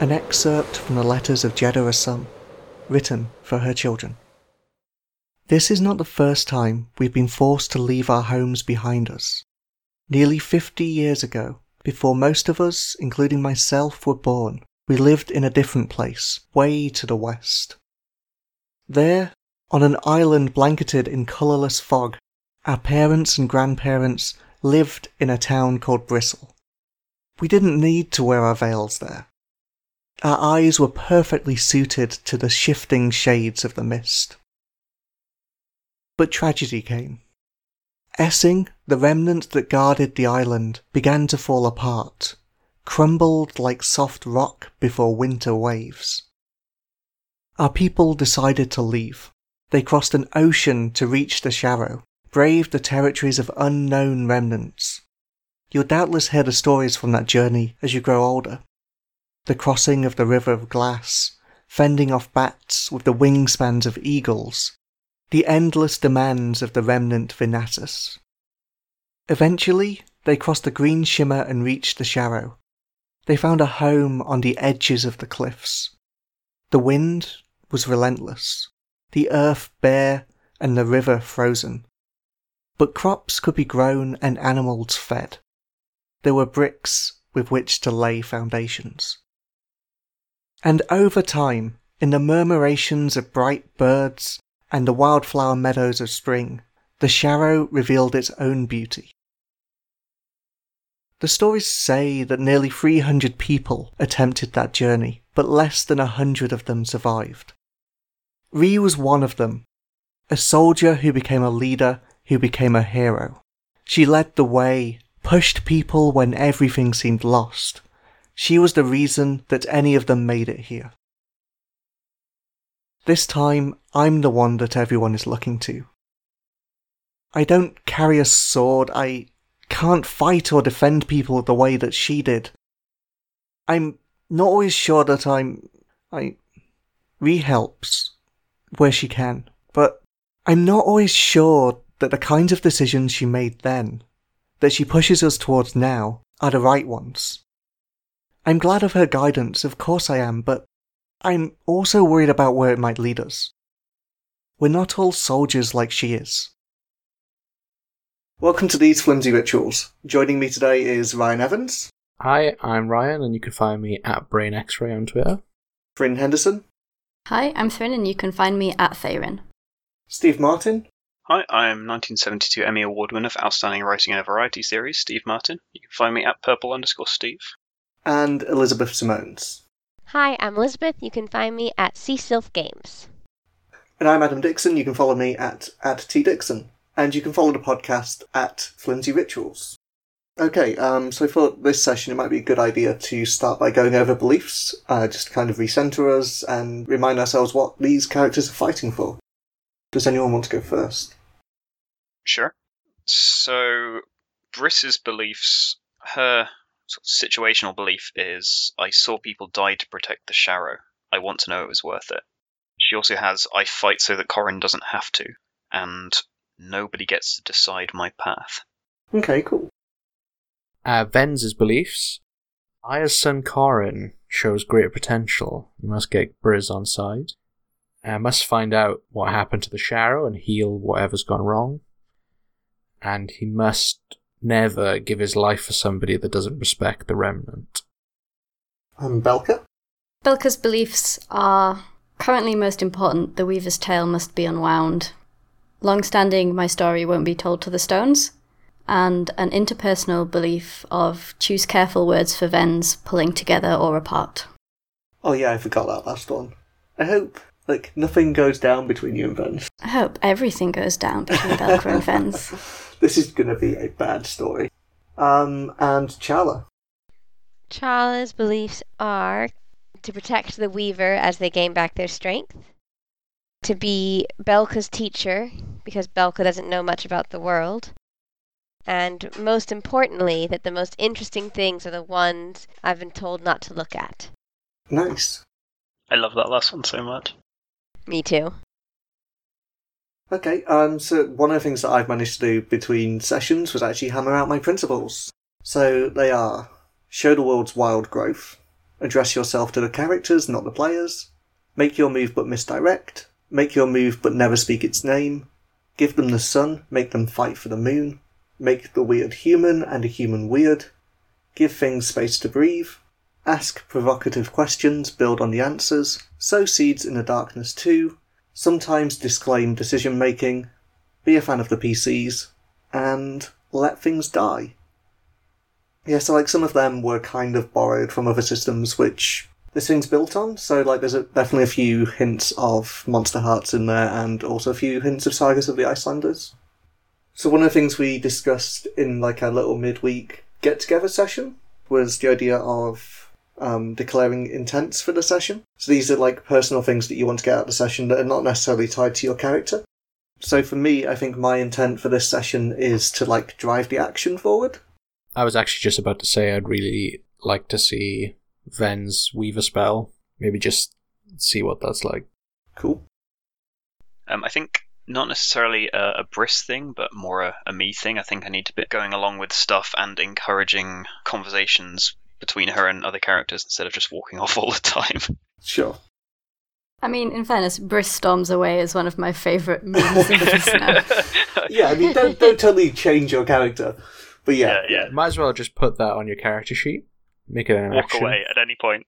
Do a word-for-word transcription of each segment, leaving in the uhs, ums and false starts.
An excerpt from the letters of Jedha Assam, written for her children. This is not the first time we've been forced to leave our homes behind us. Nearly fifty years ago, before most of us, including myself, were born, we lived in a different place, way to the west. There, on an island blanketed in colourless fog, our parents and grandparents lived in a town called Bristol. We didn't need to wear our veils there. Our eyes were perfectly suited to the shifting shades of the mist. But tragedy came. Essing, the remnant that guarded the island, began to fall apart, crumbled like soft rock before winter waves. Our people decided to leave. They crossed an ocean to reach the Sharrow, braved the territories of unknown remnants. You'll doubtless hear the stories from that journey as you grow older. The crossing of the River of Glass, fending off bats with the wingspans of eagles, the endless demands of the remnant Venatus. Eventually, they crossed the Green Shimmer and reached the Sharrow. They found a home on the edges of the cliffs. The wind was relentless, the earth bare and the river frozen. But crops could be grown and animals fed. There were bricks with which to lay foundations. And over time, in the murmurations of bright birds and the wildflower meadows of spring, the Sharrow revealed its own beauty. The stories say that nearly three hundred people attempted that journey, but less than a hundred of them survived. Ree was one of them, a soldier who became a leader, who became a hero. She led the way, pushed people when everything seemed lost. She was the reason that any of them made it here. This time, I'm the one that everyone is looking to. I don't carry a sword, I can't fight or defend people the way that she did. I'm not always sure that I'm... I... Ree helps, where she can, but I'm not always sure that the kinds of decisions she made then, that she pushes us towards now, are the right ones. I'm glad of her guidance, of course I am, but I'm also worried about where it might lead us. We're not all soldiers like she is. Welcome to these Flimsy Rituals. Joining me today is Ryan Evans. Hi, I'm Ryan, and you can find me at Brain X-ray on Twitter. Thrin Henderson. Hi, I'm Thrin, and you can find me at Thrin. Steve Martin. Hi, I'm nineteen seventy-two Emmy Award winner for Outstanding Writing in a Variety Series, Steve Martin. You can find me at purple underscore Steve. And Elizabeth Simons. Hi, I'm Elizabeth. You can find me at csilfgames. And I'm Adam Dixon. You can follow me at, at tdixon. And you can follow the podcast at Flimsy Rituals. Okay, um, so for this session, it might be a good idea to start by going over beliefs, uh, just to kind of recenter us and remind ourselves what these characters are fighting for. Does anyone want to go first? Sure. So, Briss's beliefs, her sort of situational belief is, I saw people die to protect the Sharrow. I want to know it was worth it. She also has, I fight so that Corrin doesn't have to, and nobody gets to decide my path. Okay, cool. Uh, Vens' beliefs, Aya's son Corrin shows great potential. You must get Briss on side. I must find out what happened to the Sharrow and heal whatever's gone wrong. And he must never give his life for somebody that doesn't respect the remnant. Um, Belka? Belka's beliefs are currently most important. The Weaver's tale must be unwound. Long-standing, my story won't be told to the stones. And an interpersonal belief of choose careful words for Vens, pulling together or apart. Oh yeah, I forgot that last one. I hope... Like, nothing goes down between you and Vens. I hope everything goes down between Belka and Vens. This is going to be a bad story. Um, and Charla? Charla's beliefs are to protect the Weaver as they gain back their strength, to be Belka's teacher, because Belka doesn't know much about the world, and most importantly, that the most interesting things are the ones I've been told not to look at. Nice. I love that last one so much. Me too. Okay, um, so one of the things that I've managed to do between sessions was actually hammer out my principles. So they are, show the world's wild growth, Address yourself to the characters, not the players. Make your move but misdirect. Make your move but never speak its name. Give them the sun, make them fight for the moon. Make the weird human and a human weird. Give things space to breathe. Ask provocative questions, build on the answers. Sow seeds in the darkness too. Sometimes disclaim decision making. Be a fan of the P Cs. And let things die. Yeah, so like some of them were kind of borrowed from other systems which this thing's built on, so like there's a, definitely a few hints of Monster Hearts in there and also a few hints of Sagas of the Icelanders. So one of the things we discussed in like our little midweek get-together session was the idea of um, declaring intents for the session. So these are like personal things that you want to get out of the session that are not necessarily tied to your character. So for me, I think my intent for this session is to like drive the action forward. I was actually just about to say I'd really like to see Vens weave a spell. Maybe just see what that's like. Cool. Um, I think not necessarily a, a Briss thing, but more a, a me thing. I think I need to be going along with stuff and encouraging conversations between her and other characters instead of just walking off all the time. Sure. I mean, in fairness, Briss Storms Away is one of my favourite movies in this now. Yeah, I mean, don't, don't totally change your character. But yeah. yeah, yeah. Might as well just put that on your character sheet. Make it an Walk action. Walk away at any point.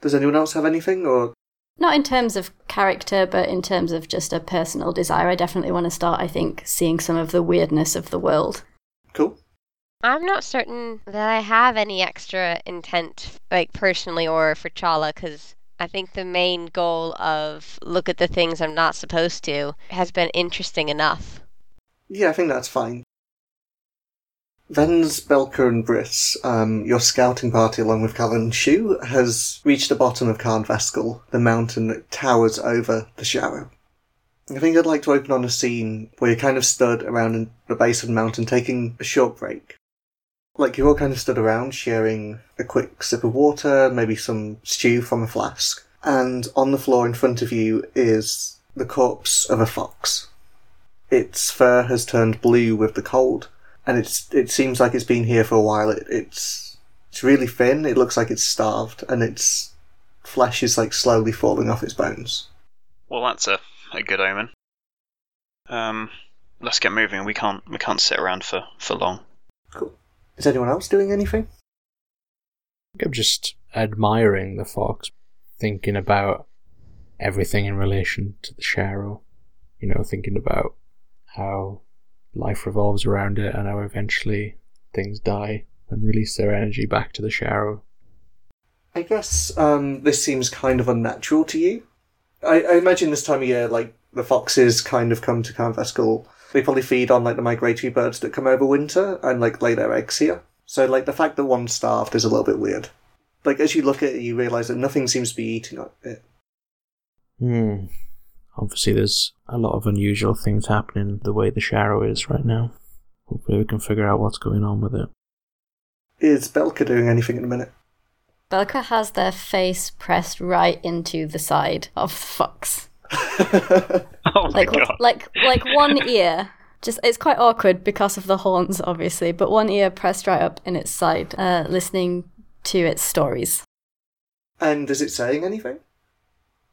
Does anyone else have anything? Or not in terms of character, but in terms of just a personal desire. I definitely want to start, I think, seeing some of the weirdness of the world. Cool. I'm not certain that I have any extra intent, like personally or for Charla, because I think the main goal of look at the things I'm not supposed to has been interesting enough. Yeah, I think that's fine. Vens, Belka and Briss, um, your scouting party along with Callan and Shu, has reached the bottom of Carn Veskal, the mountain that towers over the Sharrow. I think I'd like to open on a scene where you're kind of stood around the base of the mountain taking a short break. Like, you're all kind of stood around, sharing a quick sip of water, maybe some stew from a flask. And on the floor in front of you is the corpse of a fox. Its fur has turned blue with the cold, and it's it seems like it's been here for a while. It, it's it's really thin, it looks like it's starved, and its flesh is, like, slowly falling off its bones. Well, that's a, a good omen. Um, let's get moving. We can't, we can't sit around for, for long. Cool. Is anyone else doing anything? I'm just admiring the fox, thinking about everything in relation to the Sharrow. You know, thinking about how life revolves around it and how eventually things die and release their energy back to the Sharrow. I guess um, this seems kind of unnatural to you. I, I imagine this time of year, like, the foxes kind of come to Carn Veskal. They probably feed on, like, the migratory birds that come over winter and, like, lay their eggs here. So, like, the fact that one's starved is a little bit weird. Like, as you look at it, you realise that nothing seems to be eating it. Hmm. Obviously, there's a lot of unusual things happening the way the Sharrow is right now. Hopefully we can figure out what's going on with it. Is Belka doing anything in a minute? Belka has their face pressed right into the side of the fox. Oh my like, God. like like one ear. Just it's quite awkward because of the horns, obviously, but one ear pressed right up in its side, uh, listening to its stories. And is it saying anything?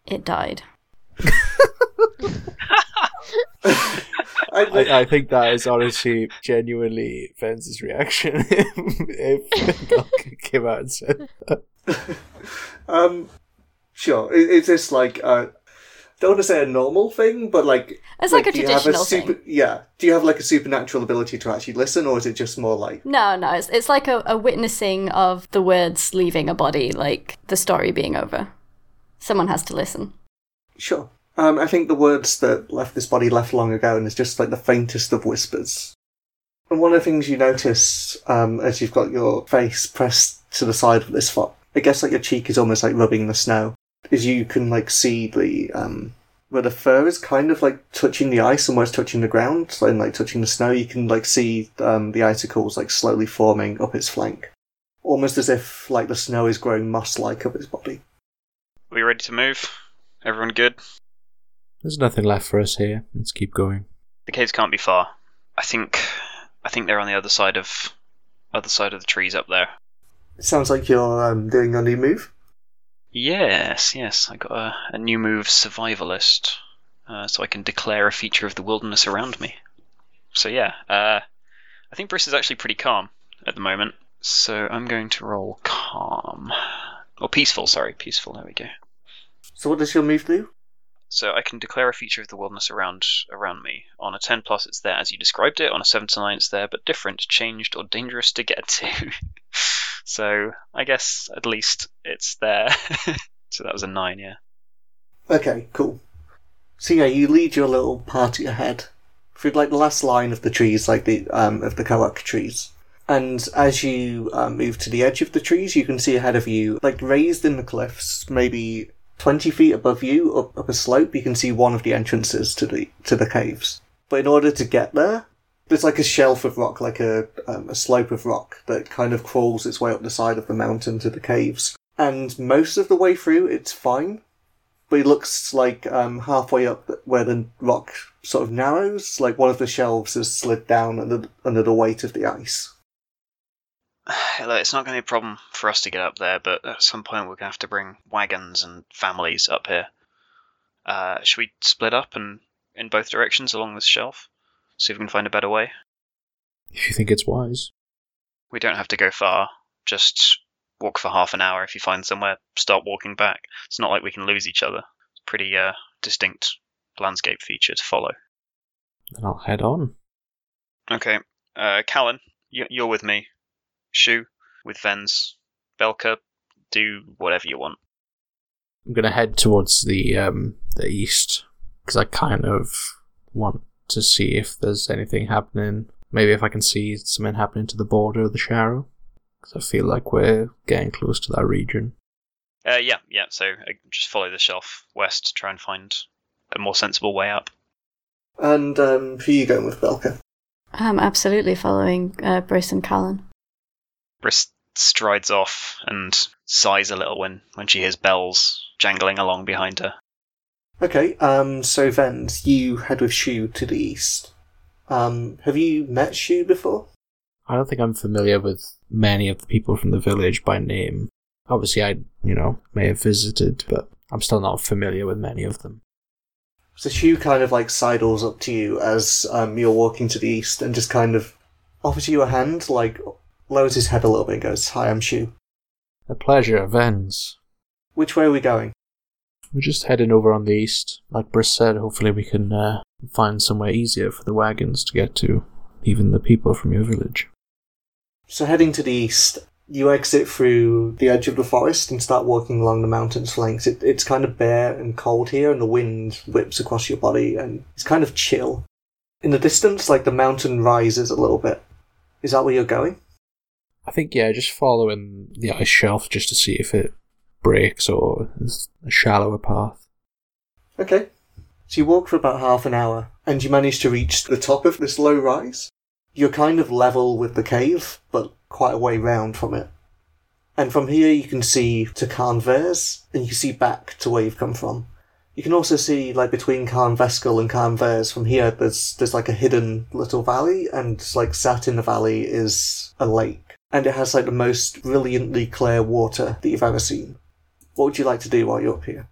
It died. I, I think that is honestly genuinely Vens' reaction if, if Belka came out and said that. Um, sure. It's just like uh don't want to say a normal thing, but like... It's like, like a traditional a super, thing. Yeah. Do you have like a supernatural ability to actually listen, or is it just more like... No, no. It's it's like a, a witnessing of the words leaving a body, like the story being over. Someone has to listen. Sure. Um, I think the words that left this body left long ago and is just like the faintest of whispers. And one of the things you notice um, as you've got your face pressed to the side of this fox, I guess like your cheek is almost like rubbing the snow, is you can, like, see the, um, where the fur is kind of, like, touching the ice and where it's touching the ground and, like, touching the snow, you can, like, see, um, the icicles, like, slowly forming up its flank. Almost as if, like, the snow is growing moss-like up its body. Are we ready to move? Everyone good? There's nothing left for us here. Let's keep going. The caves can't be far. I think, I think they're on the other side of, other side of the trees up there. Sounds like you're um, doing your new move. Yes, yes. I got a, a new move, Survivalist, uh, so I can declare a feature of the wilderness around me. So yeah, uh, I think Briss is actually pretty calm at the moment. So I'm going to roll calm, or peaceful. Sorry, peaceful. There we go. So what does your move do? So I can declare a feature of the wilderness around around me. On a ten plus, it's there as you described it. On a seven to nine, it's there, but different, changed, or dangerous to get to. So I guess at least it's there. So that was a nine, yeah. Okay, cool. So yeah, you lead your little party ahead through like the last line of the trees, like the um of the Kalak trees. And as you uh, move to the edge of the trees, you can see ahead of you, like raised in the cliffs, maybe twenty feet above you, up, up a slope, you can see one of the entrances to the to the caves. But in order to get there, there's like a shelf of rock, like a um, a slope of rock that kind of crawls its way up the side of the mountain to the caves. And most of the way through, it's fine. But it looks like um, halfway up where the rock sort of narrows, like one of the shelves has slid down under, under the weight of the ice. Look, it's not going to be a problem for us to get up there, but at some point we're going to have to bring wagons and families up here. Uh, should we split up and in both directions along this shelf? See if we can find a better way? If you think it's wise. We don't have to go far. Just walk for half an hour. If you find somewhere, start walking back. It's not like we can lose each other. It's a pretty uh, distinct landscape feature to follow. Then I'll head on. Okay. Uh, Callan, you're with me. Shu with Vens. Belka, do whatever you want. I'm going to head towards the um, the east, because I kind of want to see if there's anything happening. Maybe if I can see something happening to the border of the Sharrow, because I feel like we're getting close to that region. Uh, yeah, yeah, so uh, just follow the shelf west, try and find a more sensible way up. And um, who are you going with, Belka? I'm absolutely following uh, Briss and Callan. Briss strides off and sighs a little when, when she hears bells jangling along behind her. Okay, um, so Vens, you head with Shu to the east. Um, have you met Shu before? I don't think I'm familiar with many of the people from the village by name. Obviously, I, you know, may have visited, but I'm still not familiar with many of them. So Shu kind of, like, sidles up to you as um, you're walking to the east and just kind of offers you a hand, like... lowers his head a little bit and goes, "Hi, I'm Shu." A pleasure, Vens. Which way are we going? We're just heading over on the east. Like Briss said, hopefully we can uh, find somewhere easier for the wagons to get to, even the people from your village. So heading to the east, you exit through the edge of the forest and start walking along the mountain's flanks. It, it's kind of bare and cold here, and the wind whips across your body, and it's kind of chill. In the distance, like, the mountain rises a little bit. Is that where you're going? I think, yeah, just following the ice shelf just to see if it breaks or is a shallower path. Okay. So you walk for about half an hour, and you manage to reach the top of this low rise. You're kind of level with the cave, but quite a way round from it. And from here you can see to Carn Veskal, and you can see back to where you've come from. You can also see, like, between Carn Veskal and Carn Veskal, from here there's, there's, like, a hidden little valley, and, like, sat in the valley is a lake. And it has, like, the most brilliantly clear water that you've ever seen. What would you like to do while you're up here?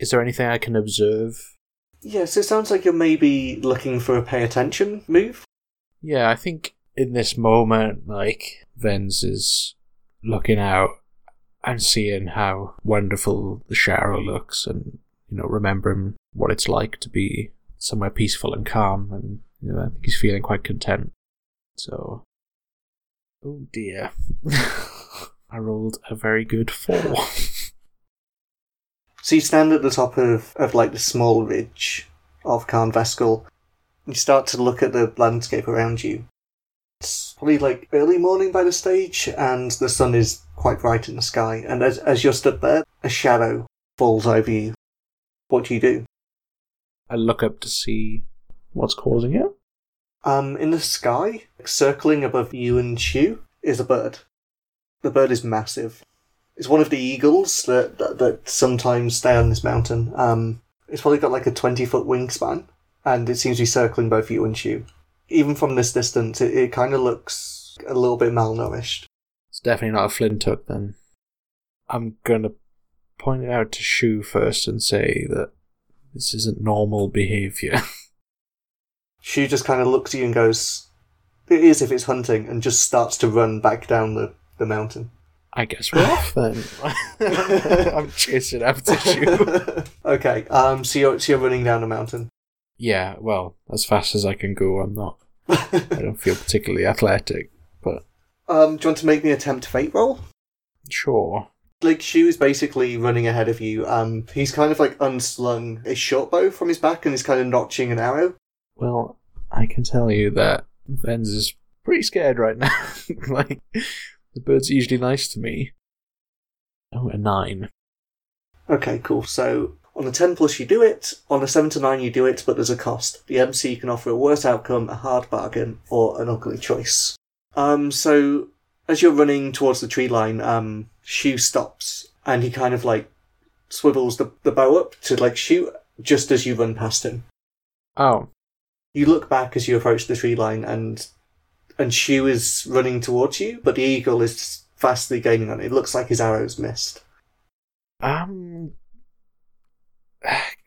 Is there anything I can observe? Yeah, so it sounds like you're maybe looking for a pay attention move. Yeah, I think in this moment, like, Vens is looking out and seeing how wonderful the Sharrow looks and, you know, remembering what it's like to be somewhere peaceful and calm. And, you know, I think he's feeling quite content. So... oh dear. I rolled a very good four. So you stand at the top of, of like the small ridge of Carn Veskal, and you start to look at the landscape around you. It's probably like early morning by the stage, and the sun is quite bright in the sky, and as as you're stood there, a shadow falls over you. What do you do? I look up to see what's causing it. Um, in the sky, circling above you and Shu, is a bird. The bird is massive. It's one of the eagles that that, that sometimes stay on this mountain. Um, it's probably got like a twenty-foot wingspan, and it seems to be circling both you and Shu. Even from this distance, it, it kind of looks a little bit malnourished. It's definitely not a Flintook then. I'm going to point it out to Shu first and say that this isn't normal behaviour. Shu just kind of looks at you and goes, it is if it's hunting, and just starts to run back down the, the mountain. I guess we're off then. I'm chasing after Shu. Okay, um, so you're, so you're running down the mountain? Yeah, well, as fast as I can go, I'm not. I don't feel particularly athletic, but... Um, do you want to make me attempt fate roll? Sure. Like, Shu is basically running ahead of you. Um, he's kind of, like, unslung a short bow from his back and is kind of notching an arrow. Well, I can tell you that Vens is pretty scared right now. Like, the bird's usually nice to me. Oh, a nine. Okay, cool. So, on a ten plus you do it, on a seven to nine you do it, but there's a cost. The M C can offer a worse outcome, a hard bargain, or an ugly choice. Um, so... As you're running towards the tree line, um, Shu stops, and he kind of, like, swivels the, the bow up to, like, shoot just as you run past him. Oh. You look back as you approach the tree line, and and Shu is running towards you, but the eagle is vastly gaining on it. It looks like his arrow's missed. I'm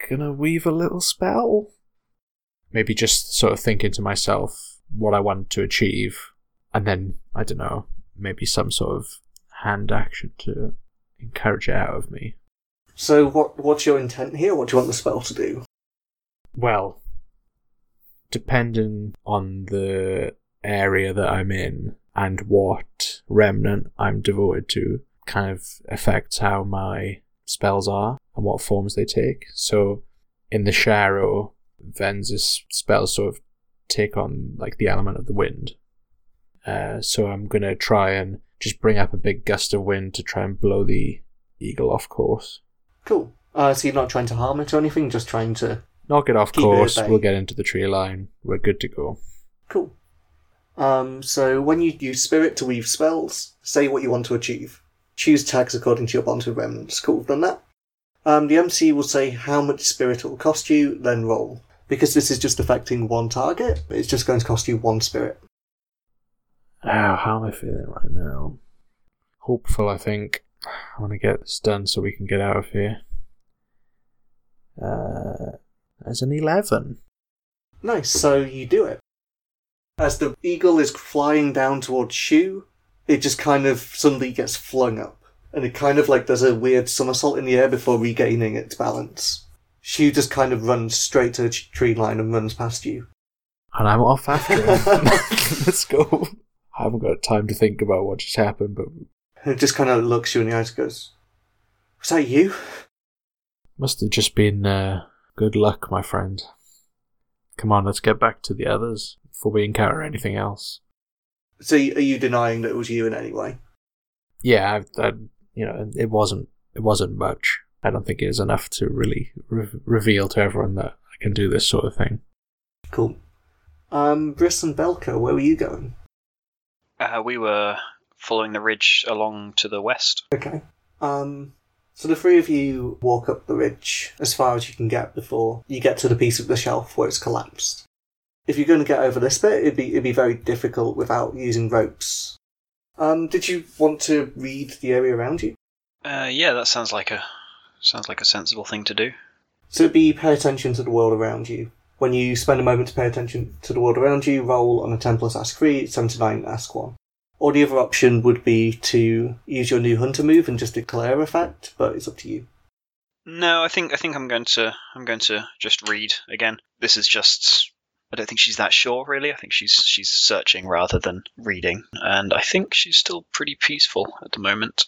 gonna weave a little spell. Maybe just sort of thinking to myself what I want to achieve, and then, I don't know, maybe some sort of hand action to encourage it out of me. So what? what's your intent here? What do you want the spell to do? Well, depending on the area that I'm in and what remnant I'm devoted to kind of affects how my spells are and what forms they take. So in the Sharrow, Vens' spells sort of take on like the element of the wind. Uh, so I'm going to try and just bring up a big gust of wind to try and blow the eagle off course. Cool. Uh, so you're not trying to harm it or anything, just trying to... Knock it off course, it we'll get into the tree line, we're good to go. Cool. Um, so when you use spirit to weave spells, say what you want to achieve. Choose tags according to your bond with remnants. Cool, done that. Um, the M C will say how much spirit it will cost you, then roll. Because this is just affecting one target, it's just going to cost you one spirit. Oh, how am I feeling right now? Hopeful, I think. I want to get this done so we can get out of here. Uh, there's an eleven. Nice, so you do it. As the eagle is flying down towards Shu, it just kind of suddenly gets flung up. And it kind of like does a weird somersault in the air before regaining its balance. Shu just kind of runs straight to the tree line and runs past you. And I'm off after him. Let's go. I haven't got time to think about what just happened, but... It just kind of looks you in the eyes and goes, was that you? Must have just been uh, good luck, my friend. Come on, let's get back to the others before we encounter anything else. So are you denying that it was you in any way? Yeah, I, I, you know, it wasn't It wasn't much. I don't think it is enough to really re- reveal to everyone that I can do this sort of thing. Cool. Um, Briss and Belka, where were you going? Uh, we were following the ridge along to the west. Okay. Um, so the three of you walk up the ridge as far as you can get before you get to the piece of the shelf where it's collapsed. If you're going to get over this bit, it'd be it'd be very difficult without using ropes. Um, did you want to read the area around you? Uh, yeah, that sounds like a sounds like a sensible thing to do. So it'd be pay attention to the world around you. When you spend a moment to pay attention to the world around you, roll on a ten plus ask three, seven to nine ask one. Or the other option would be to use your new hunter move and just declare effect, but it's up to you. No, I think I think I'm going to I'm going to just read again. This is just I don't think she's that sure really. I think she's she's searching rather than reading, and I think she's still pretty peaceful at the moment.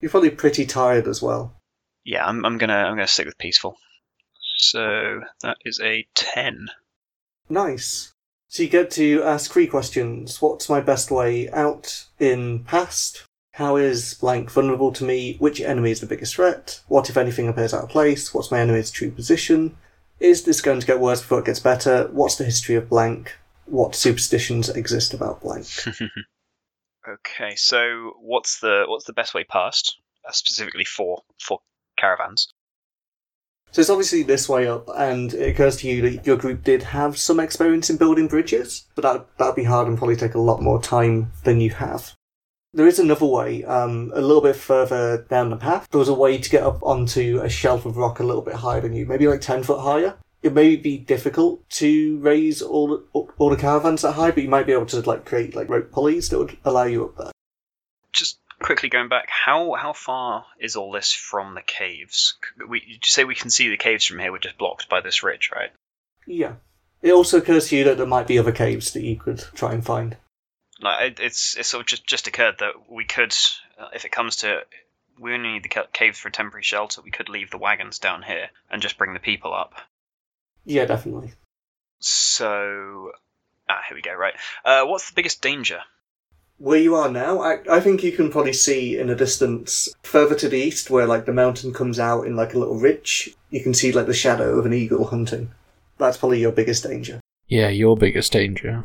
You're probably pretty tired as well. Yeah, I'm I'm gonna I'm gonna stick with peaceful. So that is a ten. Nice. So you get to ask three questions. What's my best way out in past? How is blank vulnerable to me? Which enemy is the biggest threat? What if anything appears out of place? What's my enemy's true position? Is this going to get worse before it gets better? What's the history of blank? What superstitions exist about blank? Okay, so what's the what's the best way past? Uh, specifically for for caravans. So it's obviously this way up, and it occurs to you that your group did have some experience in building bridges, but that that'd be hard and probably take a lot more time than you have. There is another way, um, a little bit further down the path. There was a way to get up onto a shelf of rock a little bit higher than you, maybe like ten foot higher. It may be difficult to raise all, all the caravans that high, but you might be able to like create like rope pulleys that would allow you up there. Just quickly going back, how how far is all this from the caves? We, you say we can see the caves from here, we're just blocked by this ridge, right? Yeah. It also occurs to you that there might be other caves that you could try and find. Like it, it's it's sort of just, just occurred that we could, uh, if it comes to, we only need the caves for a temporary shelter, we could leave the wagons down here and just bring the people up. Yeah, definitely. So, ah, here we go, right. Uh, what's the biggest danger? Where you are now, I, I think you can probably see in the distance, further to the east, where like the mountain comes out in like a little ridge, you can see like the shadow of an eagle hunting. That's probably your biggest danger. Yeah, your biggest danger.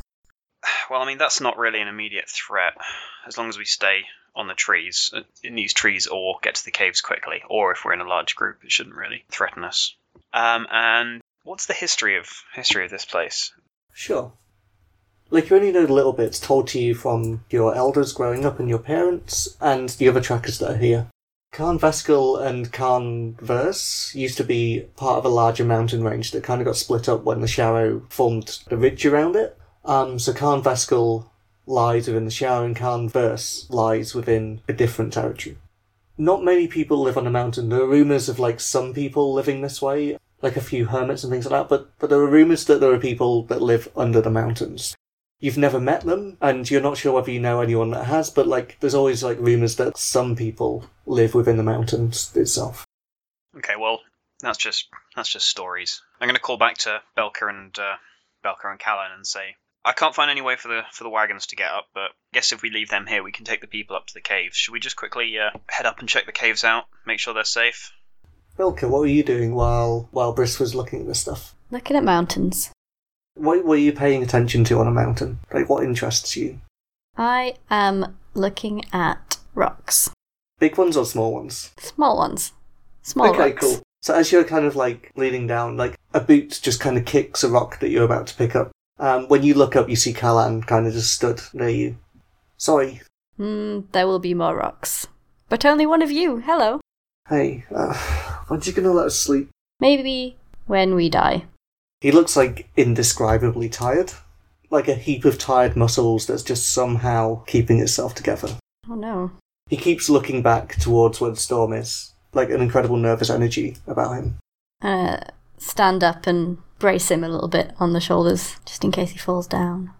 Well, I mean, that's not really an immediate threat. As long as we stay on the trees, in these trees, or get to the caves quickly, or if we're in a large group, it shouldn't really threaten us. Um, and what's the history of history of this place? Sure. Like, you only know the little bits told to you from your elders growing up and your parents, and the other trackers that are here. Carn Veskal and Carn Verse used to be part of a larger mountain range that kind of got split up when the Sharrow formed the ridge around it. Um, so Carn Veskal lies within the Sharrow and Carn Verse lies within a different territory. Not many people live on the mountain. There are rumours of, like, some people living this way, like a few hermits and things like that, but, but there are rumours that there are people that live under the mountains. You've never met them, and you're not sure whether you know anyone that has, but, like, there's always, like, rumours that some people live within the mountains itself. Okay, well, that's just that's just stories. I'm going to call back to Belka and, uh, Belka and Callan and say, I can't find any way for the for the wagons to get up, but I guess if we leave them here, we can take the people up to the caves. Should we just quickly uh, head up and check the caves out, make sure they're safe? Belka, what were you doing while while Briss was looking at this stuff? Looking at mountains. What were you paying attention to on a mountain? Like, what interests you? I am looking at rocks. Big ones or small ones? Small ones. Small okay, rocks. Okay, cool. So as you're kind of, like, leaning down, like, a boot just kind of kicks a rock that you're about to pick up. Um, when you look up, you see Callan kind of just stood near you. Sorry. Hmm, there will be more rocks. But only one of you, hello. Hey, uh, when are you going to let us sleep? Maybe when we die. He looks, like, indescribably tired. Like a heap of tired muscles that's just somehow keeping itself together. Oh no. He keeps looking back towards where the storm is. Like an incredible nervous energy about him. Uh, stand up and brace him a little bit on the shoulders, just in case he falls down.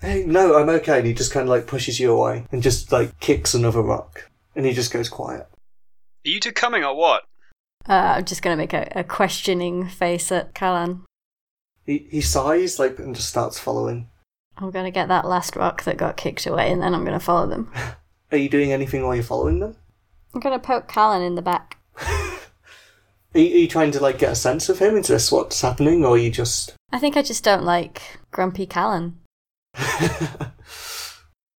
Hey, no, I'm okay. And he just kind of like pushes you away and just like kicks another rock. And he just goes quiet. Are you two coming or what? Uh, I'm just going to make a, a questioning face at Callan. He he sighs like and just starts following. I'm going to get that last rock that got kicked away and then I'm going to follow them. Are you doing anything while you're following them? I'm going to poke Callan in the back. Are you trying to, like, get a sense of him? Is this what's happening, or are you just... I think I just don't like grumpy Callan.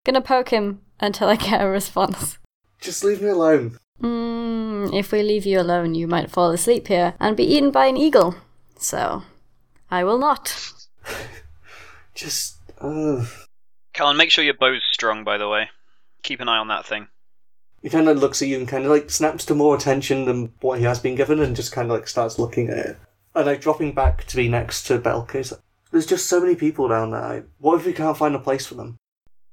Gonna poke him until I get a response. Just leave me alone. Mm, if we leave you alone, you might fall asleep here and be eaten by an eagle. So, I will not. just, uh... Callan, make sure your bow's strung, by the way. Keep an eye on that thing. He kind of looks at you and kind of like snaps to more attention than what he has been given and just kind of like starts looking at it. And like dropping back to be next to Belka, like, there's just so many people down there. What if we can't find a place for them?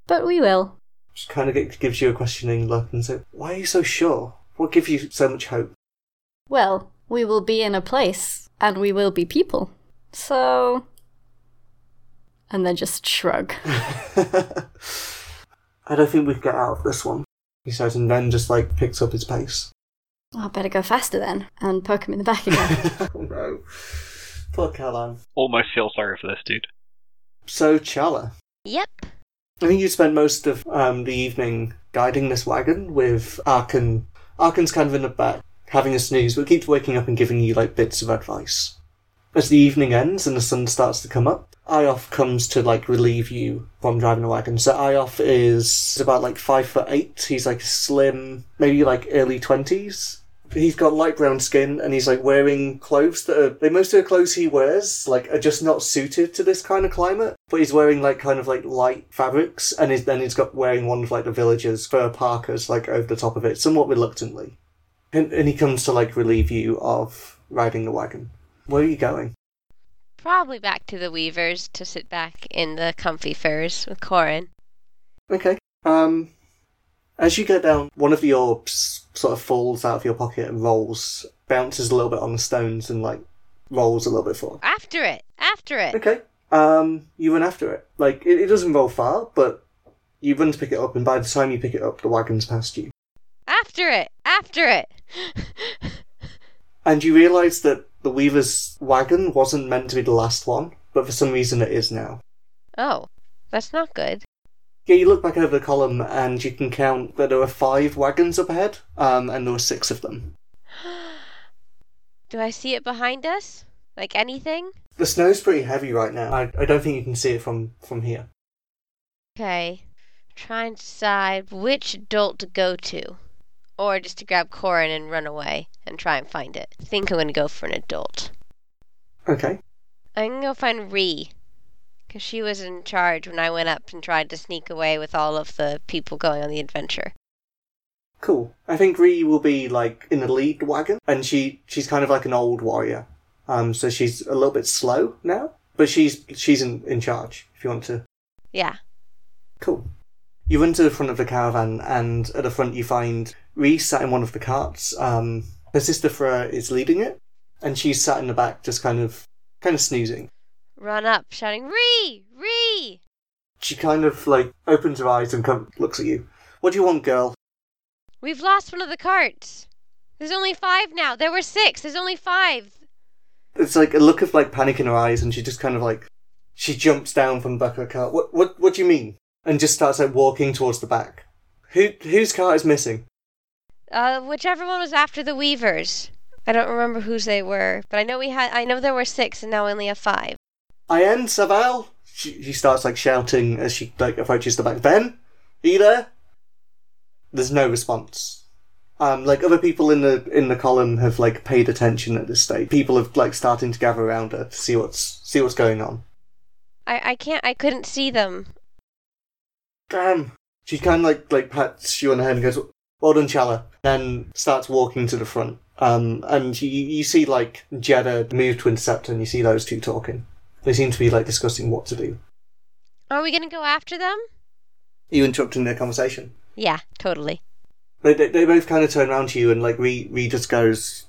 But we will. Just kind of get, gives you a questioning look and says, why are you so sure? What gives you so much hope? Well, we will be in a place and we will be people. So... And then just shrug. I don't think we can get out of this one. He says, and then just, like, picks up his pace. Oh, I better go faster then, and poke him in the back again. Oh, no. Poor Callan. Almost feel sorry for this, dude. So, Charla. Yep. I think you spent most of um, the evening guiding this wagon with Arkan. Arkan's kind of in the back, having a snooze, but keeps waking up and giving you, like, bits of advice. As the evening ends and the sun starts to come up, Ioff comes to, like, relieve you from driving the wagon. So Ioff is about, like, five foot eight. He's, like, slim, maybe, like, early twenties. he's got light brown skin and he's like wearing clothes that are, like, most of the clothes he wears like are just not suited to this kind of climate, but he's wearing like kind of like light fabrics, and then he's got wearing one of like the villagers' fur parkas like over the top of it, somewhat reluctantly. And, and he comes to like relieve you of riding the wagon. Where are you going? Probably back to the Weavers to sit back in the comfy furs with Corrin. Okay. Um, as you get down, one of the orbs sort of falls out of your pocket and rolls, bounces a little bit on the stones and like rolls a little bit forward. After it! After it! Okay. Um, you run after it. Like, it, it doesn't roll far, but you run to pick it up, and by the time you pick it up, the wagon's past you. After it! After it! And you realise that the Weaver's wagon wasn't meant to be the last one, but for some reason it is now. Oh, that's not good. Yeah, you look back over the column and you can count that there are five wagons up ahead, um, and there were six of them. Do I see it behind us? Like anything? The snow's pretty heavy right now. I, I don't think you can see it from, from here. Okay. I'm trying to decide which dolt to go to. Or just to grab Corrin and run away and try and find it. I think I'm going to go for an adult. Okay. I'm going to go find Ree. Because she was in charge when I went up and tried to sneak away with all of the people going on the adventure. Cool. I think Ree will be, like, in the lead wagon. And she, she's kind of like an old warrior. Um, so she's a little bit slow now. But she's she's in, in charge, if you want to. Yeah. Cool. You run to the front of the caravan, and at the front you find Ree sat in one of the carts. Um, her sister Frere is leading it, and she's sat in the back just kind of kind of snoozing. Run up, shouting, Ree! Ree! She kind of, like, opens her eyes and come, looks at you. What do you want, girl? We've lost one of the carts. There's only five now. There were six. There's only five. It's like a look of, like, panic in her eyes, and she just kind of, like, she jumps down from the back of the cart. What, what, what do you mean? And just starts, like, walking towards the back. Who Whose cart is missing? Uh, whichever one was after the Weavers. I don't remember whose they were, but I know we had. I know there were six, and now we only have five. Aine, Savell, she, she starts, like, shouting as she, like, approaches the back. Ven, are you there? There's no response. Um, like, other people in the in the column have, like, paid attention at this stage. People have, like, starting to gather around her to see what's see what's going on. I I can't. I couldn't see them. Damn. She kind of, like, like pats you on the head and goes, well done, Charla. Then starts walking to the front. Um, and you, you see, like, Jedha move to intercept, and you see those two talking. They seem to be, like, discussing what to do. Are we going to go after them? Are you interrupting their conversation? Yeah, totally. They they, they both kind of turn around to you, and, like, Ree, Ree just goes,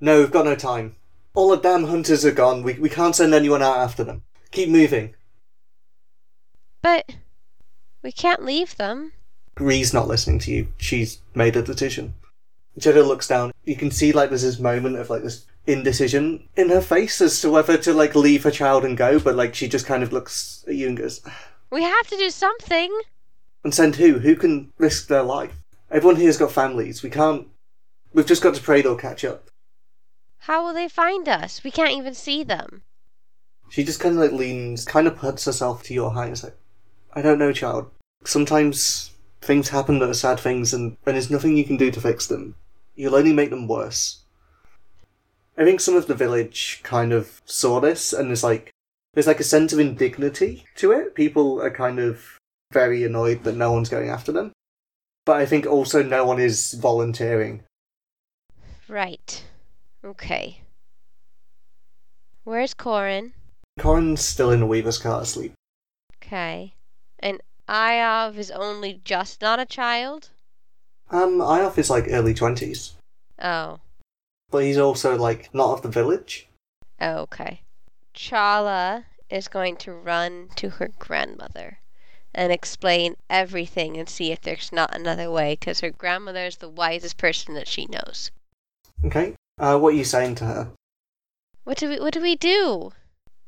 no, we've got no time. All the damn hunters are gone. We, we can't send anyone out after them. Keep moving. But we can't leave them. Ree's not listening to you. She's made a decision. Jedha looks down. You can see, like, there's this moment of, like, this indecision in her face as to whether to, like, leave her child and go, but, like, she just kind of looks at you and goes, we have to do something! And send who? Who can risk their life? Everyone here's got families. We can't... We've just got to pray they'll catch up. How will they find us? We can't even see them. She just kind of, like, leans, kind of puts herself to your height and is like, I don't know, child. Sometimes things happen that are sad things, and, and there's nothing you can do to fix them. You'll only make them worse. I think some of the village kind of saw this, and there's like there's like a sense of indignity to it. People are kind of very annoyed that no one's going after them. But I think also no one is volunteering. Right. Okay. Where's Corrin? Corrin's still in the Weaver's cart asleep. Okay. And Ayav is only just not a child? Um, Ioff is, like, early twenties. Oh. But he's also, like, not of the village. Oh, okay. Charla is going to run to her grandmother and explain everything and see if there's not another way, because her grandmother is the wisest person that she knows. Okay. Uh, what are you saying to her? What do we, what do we do?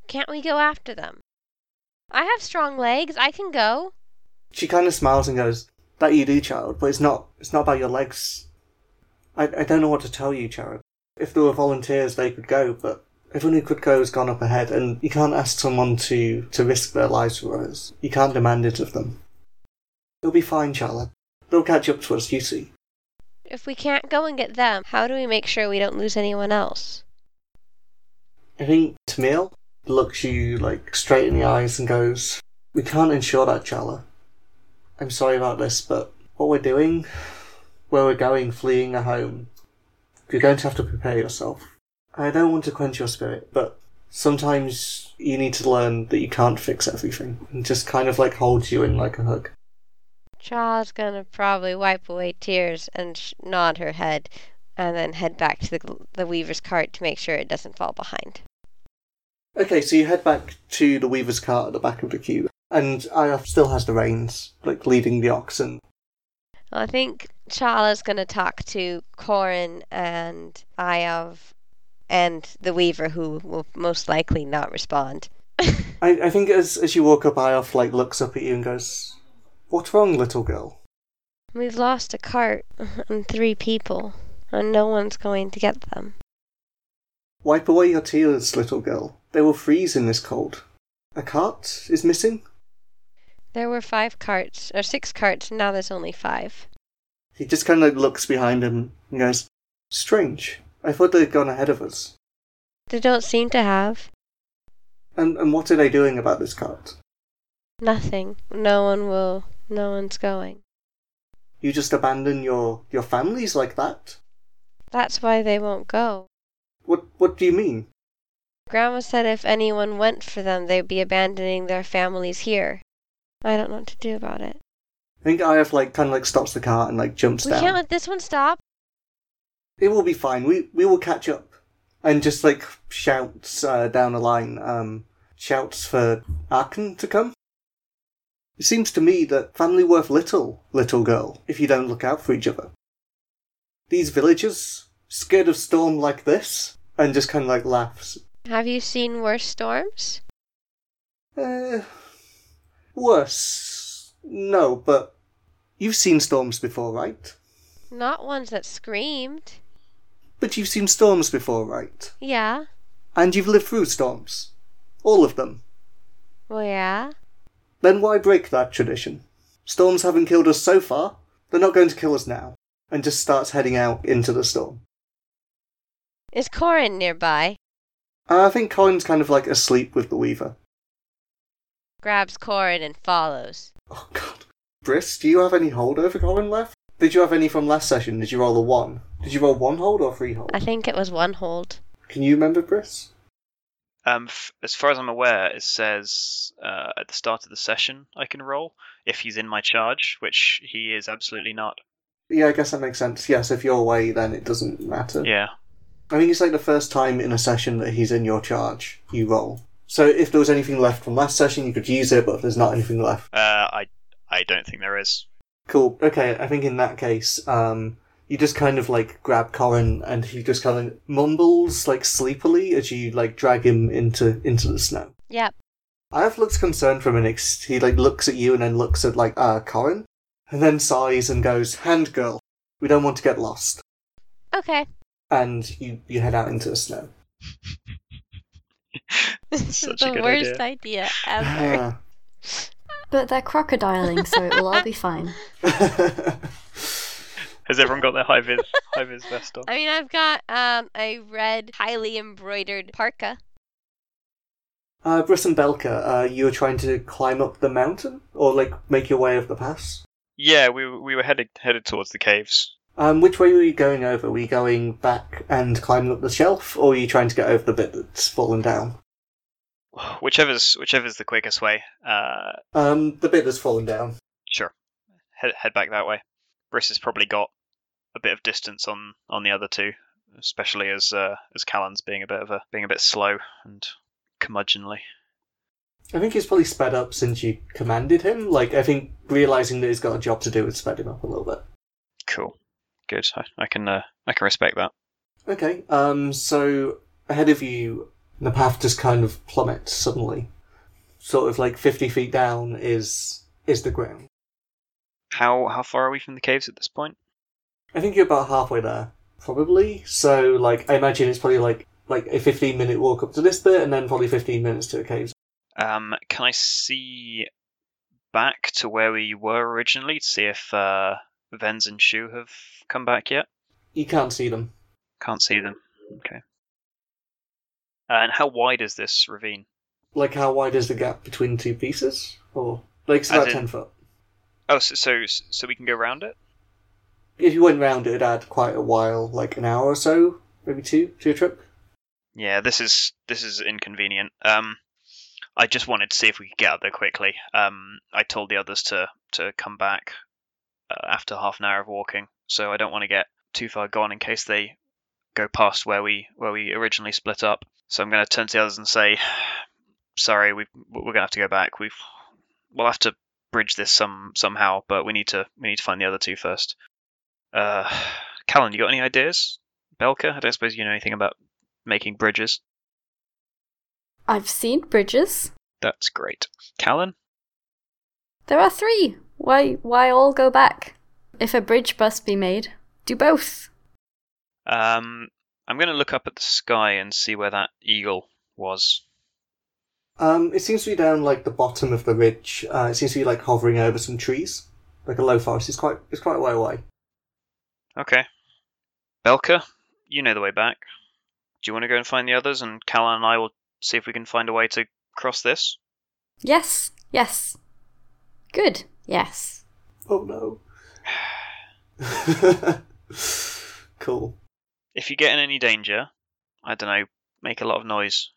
Can't we go after them? I have strong legs. I can go. She kind of smiles and goes, that you do, child, but it's not it's not about your legs. I I don't know what to tell you, child. If there were volunteers, they could go, but everyone who could go has gone up ahead, and you can't ask someone to, to risk their lives for us. You can't demand it of them. They'll be fine, Charla. They'll catch up to us, you see. If we can't go and get them, how do we make sure we don't lose anyone else? I think Tamil looks you, like, straight in the eyes and goes, "We can't ensure that, Charla. I'm sorry about this, but what we're doing, where we're going, fleeing a home, you're going to have to prepare yourself. I don't want to quench your spirit, but sometimes you need to learn that you can't fix everything," and just kind of, like, holds you in like a hug. Charla's gonna probably wipe away tears and sh- nod her head, and then head back to the, the Weaver's cart to make sure it doesn't fall behind. Okay, so you head back to the Weaver's cart at the back of the queue, and Ioff still has the reins, like, leading the oxen. Well, I think Charla's gonna talk to Corrin and Ayav and the Weaver, who will most likely not respond. I, I think as as you walk up, Ioff, like, looks up at you and goes, "What's wrong, little girl?" "We've lost a cart and three people, and no one's going to get them." "Wipe away your tears, little girl. They will freeze in this cold. A cart is missing?" "There were five carts, or six carts, and now there's only five." He just kind of looks behind him and goes, "Strange. I thought they'd gone ahead of us." "They don't seem to have." And, and what are they doing about this cart?" "Nothing. No one will... No one's going." "You just abandon your, your families like that?" "That's why they won't go." What What do you mean?" "Grandma said if anyone went for them, they'd be abandoning their families here. I don't know what to do about it." I think Ioff, like, kind of, like, stops the car and, like, jumps we down. "We can't let this one stop." "It will be fine. We we will catch up." And just, like, shouts uh, down the line, um, shouts for Arkan to come. "It seems to me that family worth little, little girl, if you don't look out for each other. These villagers, scared of storm like this," and just kind of, like, laughs. "Have you seen worse storms?" Uh, worse? No, but you've seen storms before, right?" "Not ones that screamed." "But you've seen storms before, right?" "Yeah." "And you've lived through storms. All of them." "Well, yeah." "Then why break that tradition? Storms haven't killed us so far. They're not going to kill us now." And just starts heading out into the storm. Is Corrin nearby? Uh, I think Corrin's kind of, like, asleep with the Weaver. Grabs Corrin and follows. Oh, God. Briss, do you have any hold over Corrin left? Did you have any from last session? Did you roll a one? Did you roll one hold or three hold? I think it was one hold. Can you remember, Briss? Um, f- as far as I'm aware, it says uh, at the start of the session I can roll, if he's in my charge, which he is absolutely not. Yeah, I guess that makes sense. Yes, if you're away, then it doesn't matter. Yeah. I think it's like the first time in a session that he's in your charge, you roll. So if there was anything left from last session, you could use it, but if there's not anything left... Uh, I, I don't think there is. Cool. Okay, I think in that case, um... you just kind of, like, grab Corrin, and he just kind of mumbles, like, sleepily as you, like, drag him into into the snow. Yep. Ioff looks concerned for a minute. He, like, looks at you and then looks at, like, uh, Corrin, and then sighs and goes, "Hand girl, we don't want to get lost." Okay. And you, you head out into the snow. This is the worst idea, idea ever. But they're crocodiling, so it will all be fine. Has everyone got their high-vis, high-vis vest on? I mean, I've got um, a red, highly embroidered parka. Uh, Briss and Belka, uh, you were trying to climb up the mountain? Or, like, make your way over the pass? Yeah, we we were headed headed towards the caves. Um, which way were you going over? Were you going back and climbing up the shelf? Or were you trying to get over the bit that's fallen down? Whichever's, whichever's the quickest way. Uh... Um, the bit that's fallen down. Sure. Head, head back that way. Briss has probably got a bit of distance on, on the other two, especially as uh, as Callan's being a bit of a being a bit slow and curmudgeonly. I think he's probably sped up since you commanded him. Like, I think realizing that he's got a job to do has sped him up a little bit. Cool, good. I, I can uh, I can respect that. Okay. Um. So ahead of you, the path just kind of plummets suddenly. Sort of like fifty feet down is is the ground. How how far are we from the caves at this point? I think you're about halfway there, probably. So, like, I imagine it's probably like like a fifteen-minute walk up to this bit, and then probably fifteen minutes to the caves. Um, can I see back to where we were originally to see if uh, Vens and Shu have come back yet? You can't see them. Can't see them. Okay. And how wide is this ravine? Like, how wide is the gap between two pieces? Or like, it's about in... ten foot. Oh, so, so so we can go round it? If you went round it, it'd add quite a while, like an hour or so, maybe two, to your trip. Yeah, this is this is inconvenient. Um, I just wanted to see if we could get out there quickly. Um, I told the others to to come back uh, after half an hour of walking, so I don't want to get too far gone in case they go past where we where we originally split up. So I'm going to turn to the others and say, sorry, we we're going to have to go back. We've we'll have to bridge this some somehow, but we need to we need to find the other two first. Uh, Callan, you got any ideas? Belka, I don't suppose you know anything about making bridges. I've seen bridges. That's great. Callan? There are three. Why why all go back? If a bridge must be made, do both. Um, I'm going to look up at the sky and see where that eagle was. Um, it seems to be down, like, the bottom of the ridge. Uh, it seems to be, like, hovering over some trees. Like a low forest. It's quite, it's quite a way away. Okay. Belka, you know the way back. Do you want to go and find the others, and Callan and I will see if we can find a way to cross this? Yes. Yes. Good. Yes. Oh, no. Cool. If you get in any danger, I don't know, make a lot of noise.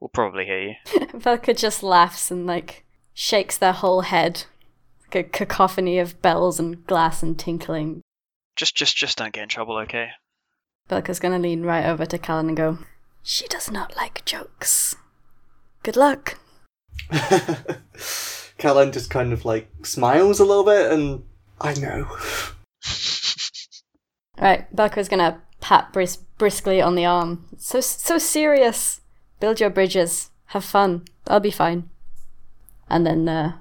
We'll probably hear you. Belka just laughs and, like, shakes their whole head. Like a cacophony of bells and glass and tinkling. Just, just, just don't get in trouble, okay? Belka's gonna lean right over to Callan and go, she does not like jokes. Good luck. Callan just kind of, like, smiles a little bit and, I know. Alright, Belka's gonna pat Briss briskly on the arm. So, so serious. Build your bridges. Have fun. I'll be fine. And then uh,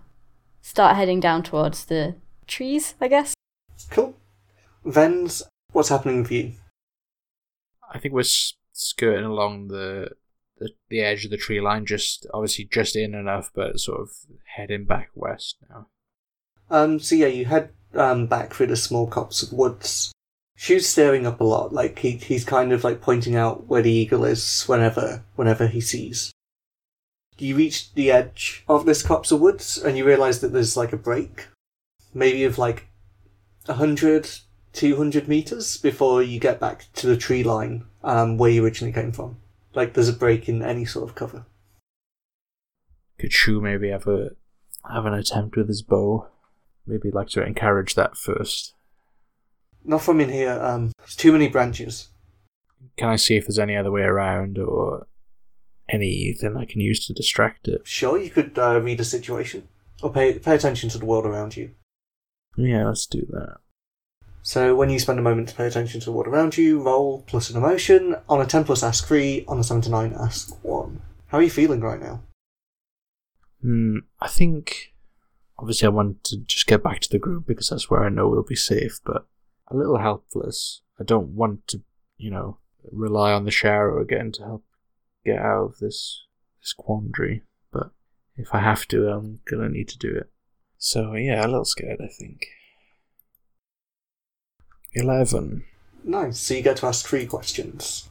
start heading down towards the trees, I guess. Cool. Vens, what's happening with you? I think we're skirting along the, the the edge of the tree line, just obviously just in enough, but sort of heading back west now. Um. So yeah, you head um back through the small copse of woods. Shu's staring up a lot, like he he's kind of like pointing out where the eagle is whenever whenever he sees. You reach the edge of this copse of woods, and you realise that there's like a break, maybe of like a hundred. two hundred metres before you get back to the tree line um, where you originally came from. Like, there's a break in any sort of cover. Could Shu maybe have a have an attempt with his bow? Maybe like to encourage that first. Not from in here. Um, there's too many branches. Can I see if there's any other way around or anything I can use to distract it? Sure, you could uh, read the situation. Or pay pay attention to the world around you. Yeah, let's do that. So when you spend a moment to pay attention to the world around you, roll plus an emotion. On a ten plus, ask three. On a seven to nine, ask one. How are you feeling right now? Hmm, I think... Obviously I want to just get back to the group because that's where I know we'll be safe, but a little helpless. I don't want to, you know, rely on the Sharrow again to help get out of this, this quandary. But if I have to, I'm going to need to do it. So yeah, a little scared, I think. eleven. Nice, so you get to ask three questions.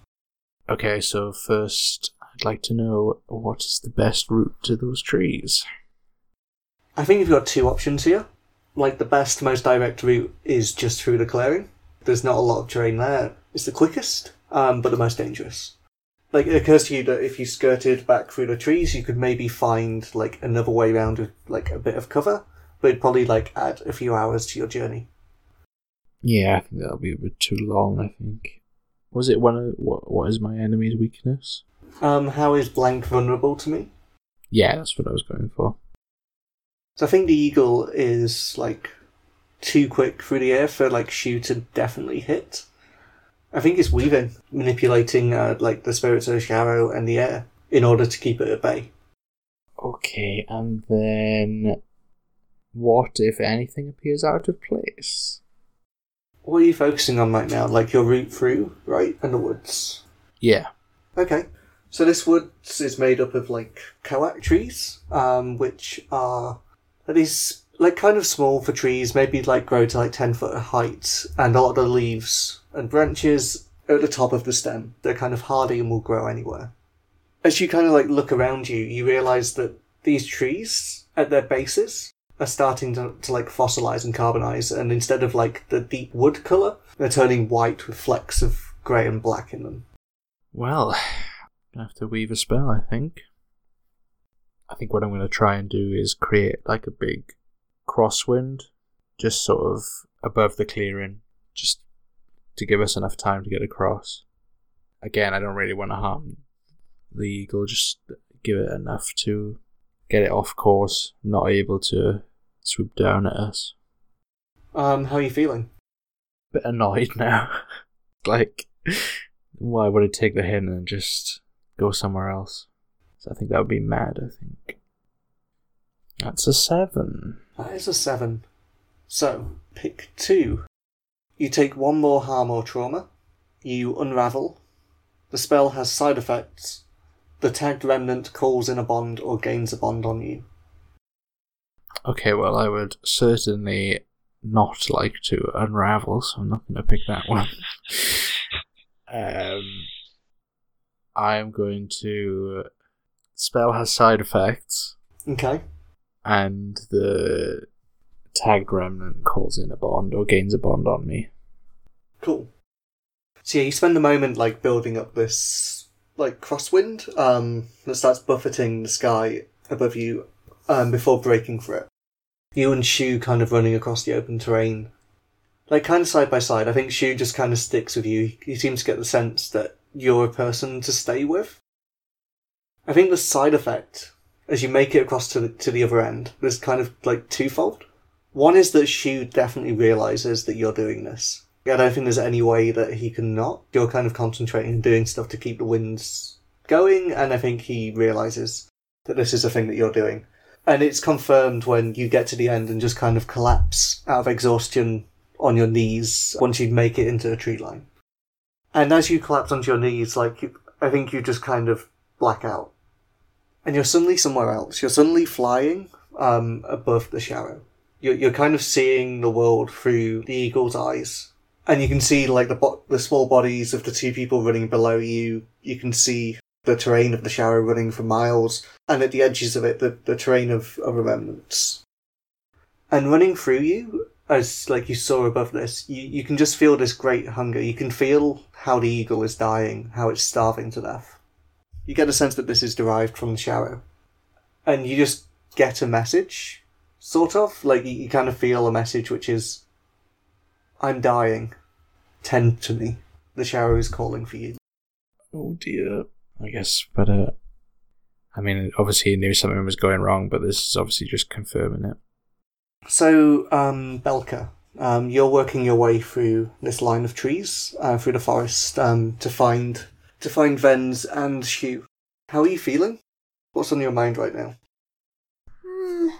Okay, so first, I'd like to know what is the best route to those trees? I think you've got two options here. Like, the best, most direct route is just through the clearing. There's not a lot of terrain there. It's the quickest, um, but the most dangerous. Like, it occurs to you that if you skirted back through the trees, you could maybe find, like, another way round with, like, a bit of cover, but it'd probably, like, add a few hours to your journey. Yeah, I think that'll be a bit too long, I think. Was it one of... What, what is my enemy's weakness? Um, how is blank vulnerable to me? Yeah, that's what I was going for. So I think the eagle is, like, too quick through the air for, like, Shu to definitely hit. I think it's Weaver manipulating, uh, like, the spirits of the Sharrow and the air in order to keep it at bay. Okay, and then... What, if anything, appears out of place? What are you focusing on right now? Like your route through, right? And the woods? Yeah. Okay. So this woods is made up of, like, koak trees, um, which are... Are these like kind of small for trees, maybe like grow to like ten foot height, and a lot of the leaves and branches are at the top of the stem. They're kind of hardy and will grow anywhere. As you kind of like look around you, you realise that these trees at their bases are starting to, to like fossilise and carbonise, and instead of like the deep wood colour, they're turning white with flecks of grey and black in them. Well, I'm gonna have to weave a spell, I think. I think what I'm going to try and do is create like a big crosswind, just sort of above the clearing, just to give us enough time to get across. Again, I don't really want to harm the eagle, just give it enough to get it off course, not able to swoop down at us. Um, how are you feeling? Bit annoyed now. Like, why would it take the hint and just go somewhere else? So I think that would be mad, I think. That's a seven. That is a seven. So, pick two. You take one more harm or trauma. You unravel. The spell has side effects. The tagged remnant calls in a bond or gains a bond on you. Okay, well, I would certainly not like to unravel, so I'm not going to pick that one. um, I'm going to... Spell has side effects. Okay. And the tagged remnant calls in a bond or gains a bond on me. Cool. So yeah, you spend a moment like building up this like crosswind um, that starts buffeting the sky above you um, before breaking for it. You and Shu kind of running across the open terrain, like kind of side by side. I think Shu just kind of sticks with you. He seems to get the sense that you're a person to stay with. I think the side effect, as you make it across to the, to the other end, is kind of, like, twofold. One is that Shu definitely realises that you're doing this. I don't think there's any way that he can not. You're kind of concentrating and doing stuff to keep the winds going, and I think he realises that this is a thing that you're doing. And it's confirmed when you get to the end and just kind of collapse out of exhaustion on your knees once you make it into a tree line. And as you collapse onto your knees, like, you, I think you just kind of black out. And you're suddenly somewhere else. You're suddenly flying um, above the Sharrow. You're, you're kind of seeing the world through the eagle's eyes. And you can see like the bo- the small bodies of the two people running below you. You can see the terrain of the Sharrow running for miles. And at the edges of it, the, the terrain of, of remnants. And running through you, as like you saw above this, you, you can just feel this great hunger. You can feel how the eagle is dying, how it's starving to death. You get a sense that this is derived from the Sharrow. And you just get a message, sort of. Like, you, you kind of feel a message which is, I'm dying. Tend to me. The Sharrow is calling for you. Oh dear. I guess, but, uh... I mean, obviously he knew something was going wrong, but this is obviously just confirming it. So, um, Belka, um, you're working your way through this line of trees, uh, through the forest, um, to find... to find Vens and Shu. How are you feeling? What's on your mind right now? Mm,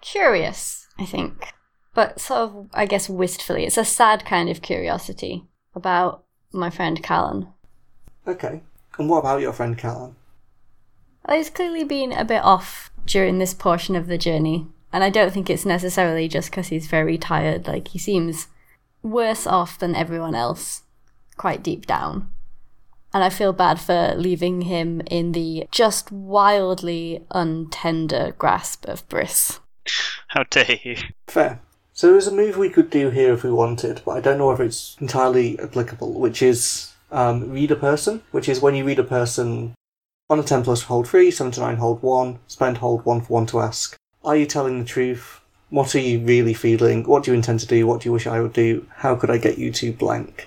curious, I think. But sort of, I guess, wistfully. It's a sad kind of curiosity about my friend Callan. Okay. And what about your friend Callan? Well, he's clearly been a bit off during this portion of the journey. And I don't think it's necessarily just because he's very tired. Like, he seems worse off than everyone else, quite deep down. And I feel bad for leaving him in the just wildly untender grasp of Briss. How dare you. Fair. So there's a move we could do here if we wanted, but I don't know whether it's entirely applicable, which is um, read a person, which is when you read a person on a ten plus hold three, seven to nine hold one, spend hold one for one to ask, are you telling the truth? What are you really feeling? What do you intend to do? What do you wish I would do? How could I get you to blank?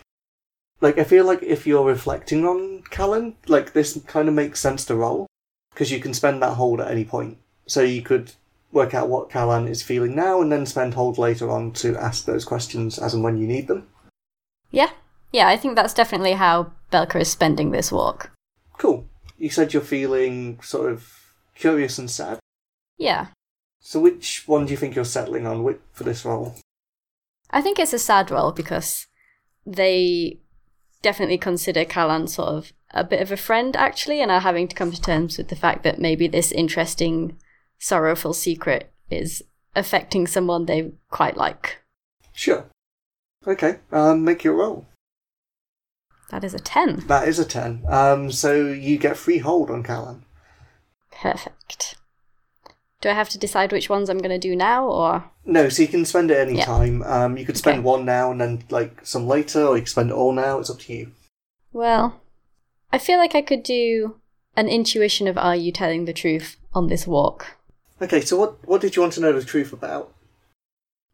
Like, I feel like if you're reflecting on Callan, like, this kind of makes sense to roll, because you can spend that hold at any point. So you could work out what Callan is feeling now and then spend hold later on to ask those questions as and when you need them. Yeah. Yeah, I think that's definitely how Belka is spending this walk. Cool. You said you're feeling sort of curious and sad? Yeah. So which one do you think you're settling on for this roll? I think it's a sad roll, because they... definitely consider Callan sort of a bit of a friend, actually, and are having to come to terms with the fact that maybe this interesting, sorrowful secret is affecting someone they quite like. Sure. Okay, um, make your roll. That is a ten. That is a ten. Um, so you get free hold on Callan. Perfect. Do I have to decide which ones I'm going to do now, or...? No, so you can spend it any yeah. time. Um, you could spend okay. one now and then, like, some later, or you could spend it all now. It's up to you. Well, I feel like I could do an intuition of are you telling the truth on this walk. Okay, so what, what did you want to know the truth about?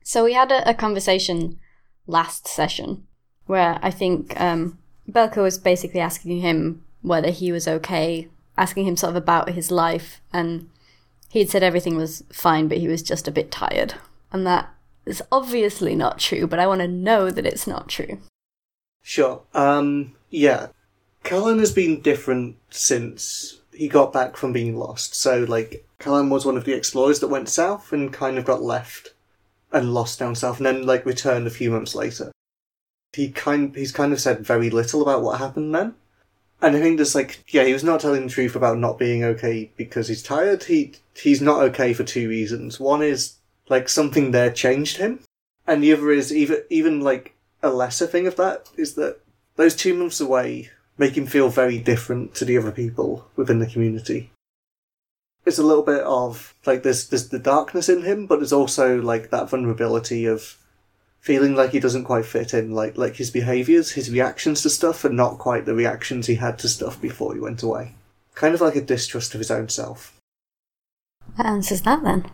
So we had a, a conversation last session where I think um, Belka was basically asking him whether he was okay, asking him sort of about his life, and... he'd said everything was fine, but he was just a bit tired. And that is obviously not true, but I want to know that it's not true. Sure. Um, yeah. Callan has been different since he got back from being lost. So, like, Callan was one of the explorers that went south and kind of got left and lost down south and then, like, returned a few months later. He kind, he's kind of said very little about what happened then. And I think there's like, yeah, he was not telling the truth about not being okay because he's tired. He He's not okay for two reasons. One is, like, something there changed him. And the other is, even, even like, a lesser thing of that, is that those two months away make him feel very different to the other people within the community. It's a little bit of, like, there's, there's the darkness in him, but there's also, like, that vulnerability of feeling like he doesn't quite fit in, like like his behaviours, his reactions to stuff are not quite the reactions he had to stuff before he went away. Kind of like a distrust of his own self. That answers that then.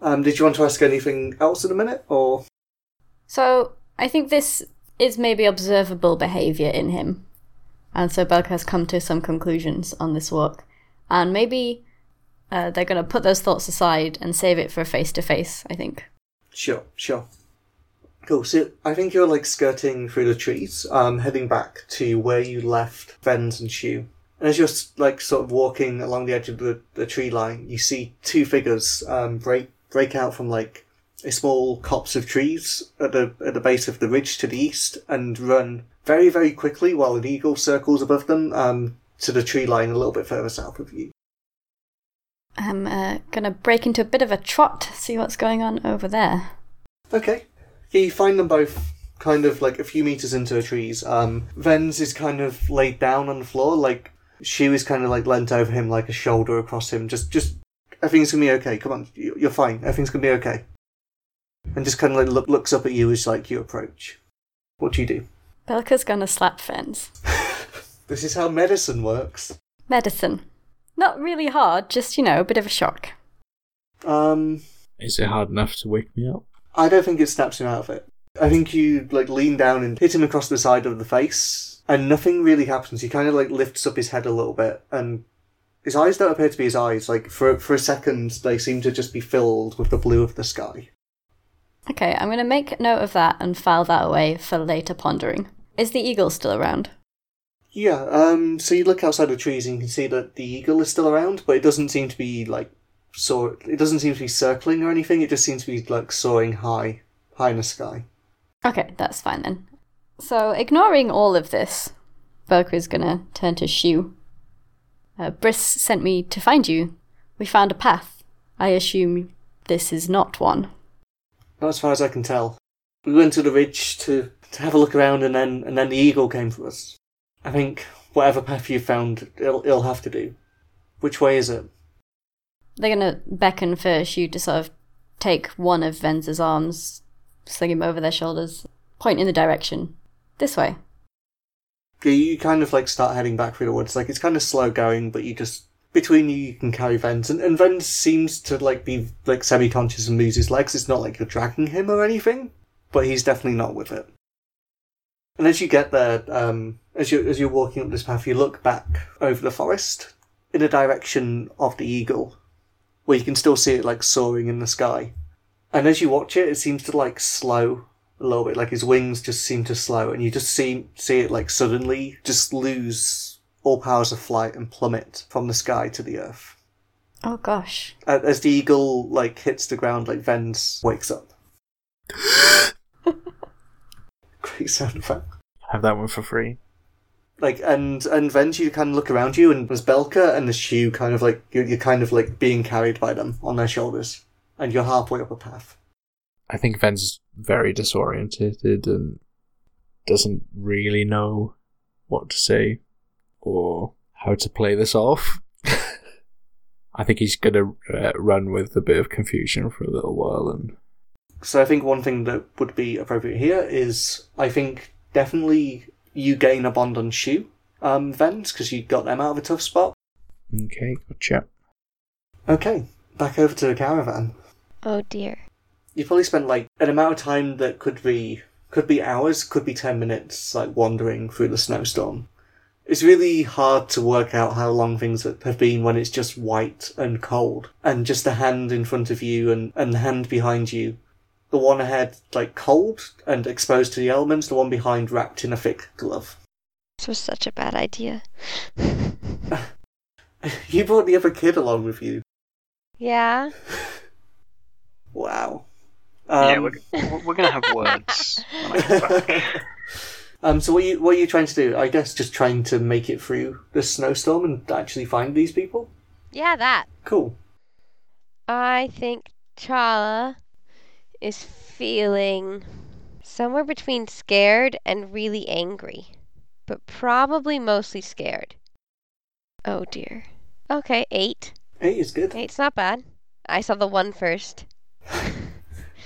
Um, did you want to ask anything else in a minute, or...? So, I think this is maybe observable behaviour in him, and so Belka has come to some conclusions on this walk, and maybe uh, they're going to put those thoughts aside and save it for a face-to-face, I think. Sure, sure. Cool, so I think you're, like, skirting through the trees, um, heading back to where you left Vens and Shu. And as you're, like, sort of walking along the edge of the, the tree line, you see two figures um, break break out from, like, a small copse of trees at the at the base of the ridge to the east and run very, very quickly while an eagle circles above them um, to the tree line a little bit further south of you. I'm uh, going to break into a bit of a trot, see what's going on over there. Okay. Yeah, you find them both kind of, like, a few metres into the trees. Um, Vens is kind of laid down on the floor, like, Shu is kind of, like, leant over him, like, a shoulder across him. Just, just, everything's gonna be okay, come on, you're fine, everything's gonna be okay. And just kind of, like, look, looks up at you as, like, you approach. What do you do? Belka's gonna slap Vens. This is how medicine works. Medicine. Not really hard, just, you know, a bit of a shock. Um... Is it hard enough to wake me up? I don't think it snaps him out of it. I think you, like, lean down and hit him across the side of the face, and nothing really happens. He kind of, like, lifts up his head a little bit, and his eyes don't appear to be his eyes. Like, for for a second, they seem to just be filled with the blue of the sky. Okay, I'm going to make note of that and file that away for later pondering. Is the eagle still around? Yeah, um, so you look outside the trees and you can see that the eagle is still around, but it doesn't seem to be, like, so it doesn't seem to be circling or anything, it just seems to be, like, soaring high, high in the sky. Okay, that's fine then. So, ignoring all of this, Belka is gonna turn to Shu. Uh, Briss sent me to find you. We found a path. I assume this is not one. Not as far as I can tell. We went to the ridge to, to have a look around, and then and then the eagle came for us. I think whatever path you found, it'll, it'll have to do. Which way is it? They're going to beckon for Shu to sort of take one of Venz's arms, sling him over their shoulders, point in the direction. This way. Yeah, you kind of, like, start heading back through the woods. Like, it's kind of slow going, but you just... between you, you can carry Vens. And, and Vens seems to, like, be, like, semi-conscious and moves his legs. It's not like you're dragging him or anything, but he's definitely not with it. And as you get there, um, as you're, as you're walking up this path, you look back over the forest in the direction of the eagle, where you can still see it, like, soaring in the sky. And as you watch it, it seems to, like, slow a little bit. Like, his wings just seem to slow, and you just see see it, like, suddenly just lose all powers of flight and plummet from the sky to the earth. Oh, gosh. As the eagle, like, hits the ground, like, Vens wakes up. Great sound effect. Have that one for free. Like, and, and Vens, you kind of look around you, and there's Belka and the Shu kind of, like, you're, you're kind of, like, being carried by them on their shoulders. and you're halfway up a path. I think Vens is very disorientated and doesn't really know what to say or how to play this off. I think he's going to uh, run with a bit of confusion for a little while. And so I think one thing that would be appropriate here is, I think definitely you gain a bond on Shu, um, Vens, because you got them out of a tough spot. Okay, gotcha. Okay, back over to the caravan. Oh dear. You've probably spent like an amount of time that could be could be hours, could be ten minutes, like wandering through the snowstorm. It's really hard to work out how long things have been when it's just white and cold, and just the hand in front of you and, and the hand behind you. The one ahead, like, cold and exposed to the elements, the one behind wrapped in a thick glove. This was such a bad idea. You brought the other kid along with you. Yeah. Wow. Um, yeah, we're, we're going to have words when I get back. Um, so what are you what are you trying to do? I guess just trying to make it through this snowstorm and actually find these people? Yeah, that. Cool. I think Charla is feeling somewhere between scared and really angry. But probably mostly scared. Oh dear. Okay, eight. Eight is good. Eight's not bad. I saw the one first.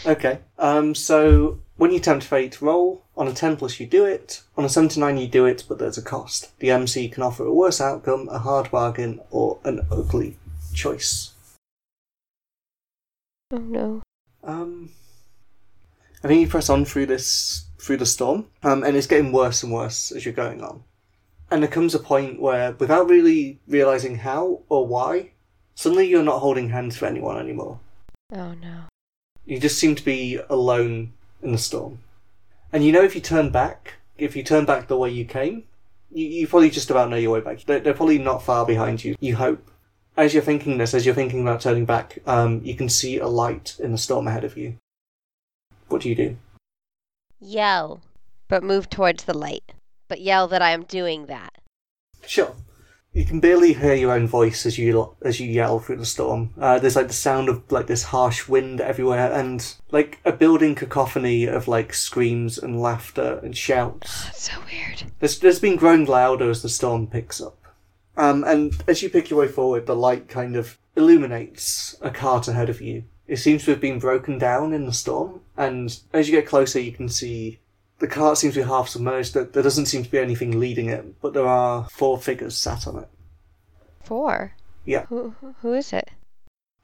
Okay. Um, so when you attempt fate roll, on a ten plus you do it, on a seven to nine you do it, but there's a cost. The M C can offer a worse outcome, a hard bargain, or an ugly choice. Oh no. Um, I think you press on through this, through the storm, um, and it's getting worse and worse as you're going on. And there comes a point where, without really realising how or why, suddenly you're not holding hands for anyone anymore. Oh no. You just seem to be alone in the storm. And you know if you turn back, if you turn back the way you came, you, you probably just about know your way back. They're, they're probably not far behind you, you hope. As you're thinking this, as you're thinking about turning back, um, you can see a light in the storm ahead of you. What do you do? Yell, but move towards the light. But yell that I am doing that. Sure. You can barely hear your own voice as you as you yell through the storm. Uh, there's like the sound of like this harsh wind everywhere, and like a building cacophony of like screams and laughter and shouts. Oh, so weird. This has been growing louder as the storm picks up, um, and as you pick your way forward, the light kind of illuminates a cart ahead of you. It seems to have been broken down in the storm, and as you get closer, you can see the cart seems to be half submerged. There doesn't seem to be anything leading it, but there are four figures sat on it. Four? Yeah. Who, who is it?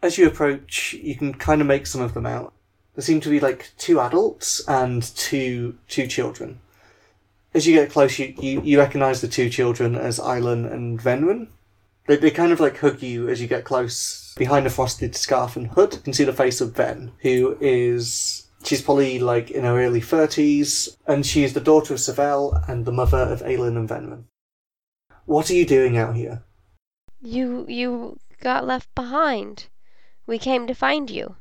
As you approach, you can kind of make some of them out. There seem to be, like, two adults and two two children. As you get close, you, you, you recognise the two children as Aelin and Venwin. They, they kind of, like, hug you as you get close. Behind a frosted scarf and hood, you can see the face of Ven, who is... She's probably, like, in her early thirties, and she is the daughter of Savell and the mother of Aelin and Venwin. What are you doing out here? You... you got left behind. We came to find you.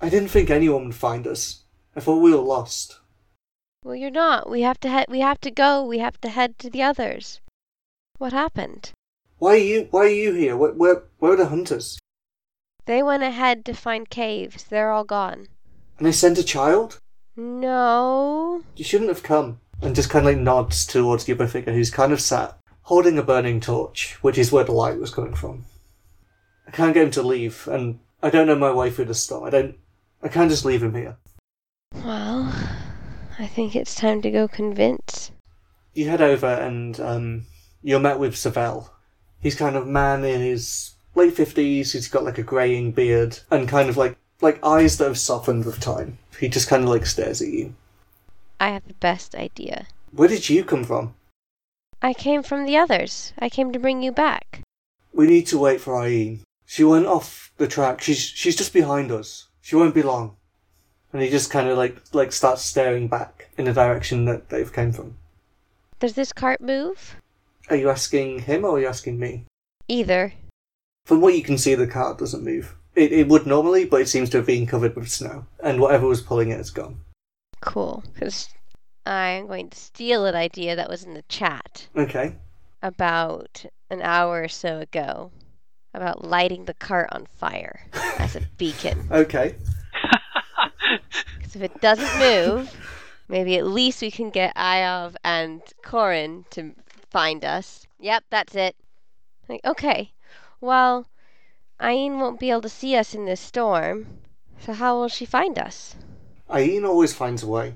I didn't think anyone would find us. I thought we were lost. Well, you're not. We have to head... We have to go. We have to head to the others. What happened? Why are you... Why are you here? Where... Where, where are the hunters? They went ahead to find caves. They're all gone. And they sent a child? No. You shouldn't have come. And just kind of like nods towards the other figure who's kind of sat, holding a burning torch, which is where the light was coming from. I can't get him to leave, and I don't know my way through the storm. I don't... I can't just leave him here. Well, I think it's time to go convince. You head over and um, you're met with Savell. He's kind of man in his late fifties, he's got like a greying beard, and kind of like Like, eyes that have softened with time. He just kind of, like, stares at you. I have the best idea. Where did you come from? I came from the others. I came to bring you back. We need to wait for Aine. She went off the track. She's she's just behind us. She won't be long. And he just kind of, like, like starts staring back in the direction that they've came from. Does this cart move? Are you asking him or are you asking me? Either. From what you can see, the cart doesn't move. It it would normally, but it seems to have been covered with snow. And whatever was pulling it is gone. Cool. Because I'm going to steal an idea that was in the chat. Okay. About an hour or so ago. about lighting the cart on fire as a beacon. Okay. Because if it doesn't move, maybe at least we can get Ayav and Corrin to find us. Yep, that's it. Like, okay, well, Aine won't be able to see us in this storm, so how will she find us? Aine always finds a way.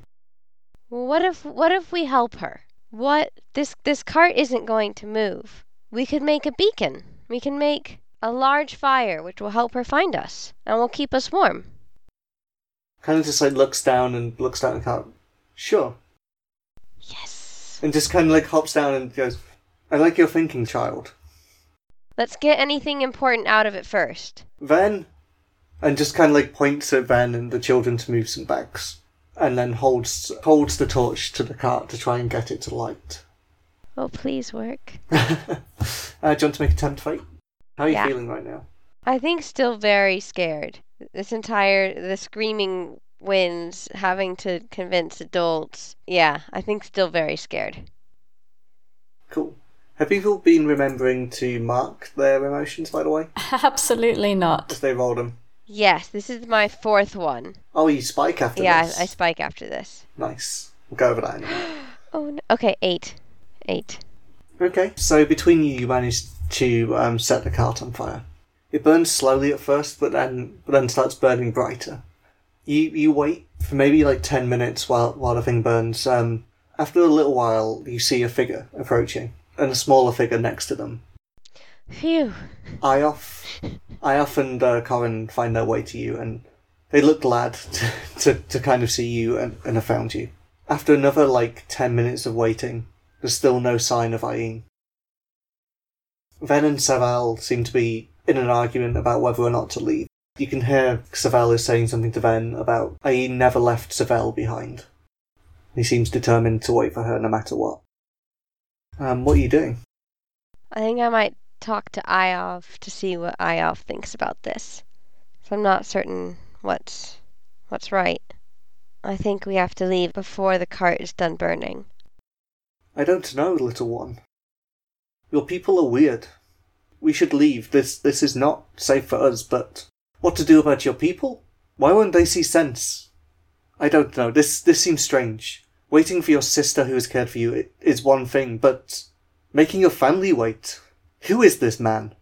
What if what if we help her? What this this cart isn't going to move. We could make a beacon. We can make a large fire, which will help her find us, and will keep us warm. Kind of just like looks down and looks down at the cart. Sure. Yes. And just kind of like hops down and goes, "I like your thinking, child. Let's get anything important out of it first." Ven, and just kind of like points at Ven and the children to move some bags. And then holds holds the torch to the cart to try and get it to light. Oh, please work. uh, do you want to make a temp fight? How are you yeah. feeling right now? I think still very scared. This entire, the screaming winds, having to convince adults. Yeah, I think still very scared. Cool. Have people been remembering to mark their emotions, by the way? Absolutely not. Because they rolled them. Yes, this is my fourth one. Oh, you spike after yeah, this? Yeah, I, I spike after this. Nice. We'll go over that anyway. Oh, no. Okay, eight. Eight. Okay, so between you, you managed to um, set the cart on fire. It burns slowly at first, but then but then starts burning brighter. You you wait for maybe like ten minutes while, while the thing burns. Um, after a little while, you see a figure approaching, and a smaller figure next to them. Phew. Ioff, Ioff and uh, Corrin find their way to you, and they look glad to, to, to kind of see you and, and have found you. After another, like, ten minutes of waiting, there's still no sign of Aine. Ven and Savell seem to be in an argument about whether or not to leave. You can hear Savell is saying something to Ven about Aine never left Savell behind. He seems determined to wait for her no matter what. Um, what are you doing? I think I might talk to Ayav to see what Ayav thinks about this. So I'm not certain what's what's right. I think we have to leave before the cart is done burning. I don't know, little one. Your people are weird. We should leave. This this is not safe for us, but what to do about your people? Why won't they see sense? I don't know. This this seems strange. Waiting for your sister who has cared for you is one thing, but making your family wait... Who is this man?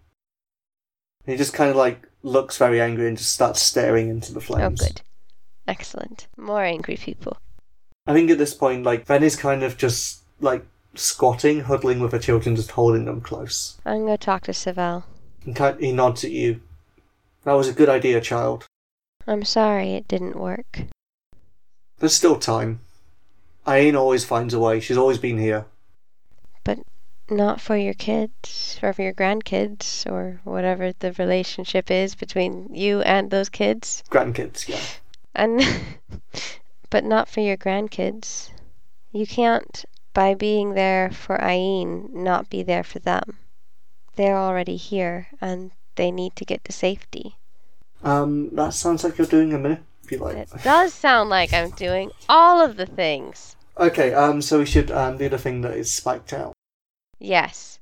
And he just kind of like looks very angry and just starts staring into the flames. Oh, good. Excellent. More angry people. I think at this point, like, Ven is kind of just like squatting, huddling with her children, just holding them close. I'm going to talk to Savell. And kind of, he nods at you. That was a good idea, child. I'm sorry it didn't work. There's still time. Aine always finds a way. She's always been here. But... not for your kids, or for your grandkids, or whatever the relationship is between you and those kids. Grandkids, yeah. And, but not for your grandkids. You can't, by being there for Aine, not be there for them. They're already here, and they need to get to safety. Um, that sounds like you're doing a minute, if you like. It does sound like I'm doing all of the things. Okay, um, so we should um, do the thing that is spiked out. Yes.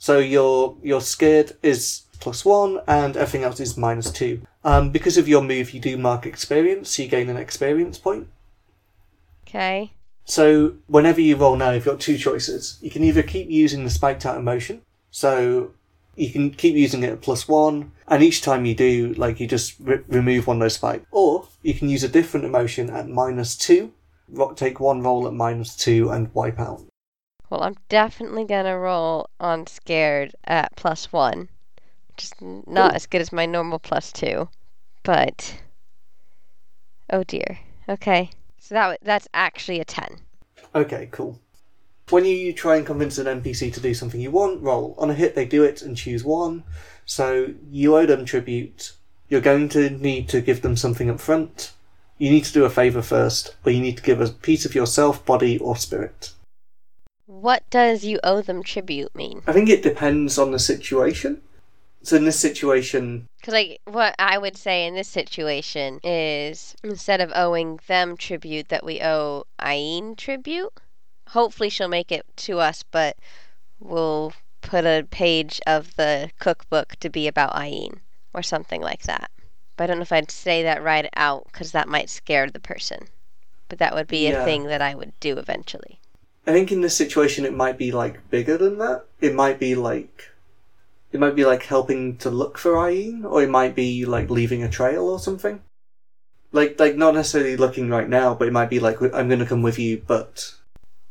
So your your scared is plus one, and everything else is minus two. Um, because of your move, you do mark experience, so you gain an experience point. Okay. So whenever you roll now, you've got two choices. You can either keep using the spiked out emotion, so you can keep using it at plus one, and each time you do, like, you just re- remove one of those spikes. Or you can use a different emotion at minus two, take one roll at minus two, and wipe out. Well, I'm definitely going to roll on scared at plus one. Just not Ooh. as good as my normal plus two. But, oh dear. Okay, so that that's actually a ten. Okay, cool. When you try and convince an N P C to do something you want, roll. On a hit, they do it and choose one. So you owe them tribute. You're going to need to give them something up front. You need to do a favour first, or you need to give a piece of yourself, body, or spirit. What does you owe them tribute mean? I think it depends on the situation. So in this situation... Because like, what I would say in this situation is, instead of owing them tribute, that we owe Aine tribute. Hopefully she'll make it to us, but we'll put a page of the cookbook to be about Aine or something like that. But I don't know if I'd say that right out because that might scare the person. But that would be yeah. a thing that I would do eventually. I think in this situation it might be like bigger than that. It might be like it might be like helping to look for Aine, or it might be like leaving a trail or something. Like like not necessarily looking right now, but it might be like, I'm going to come with you, but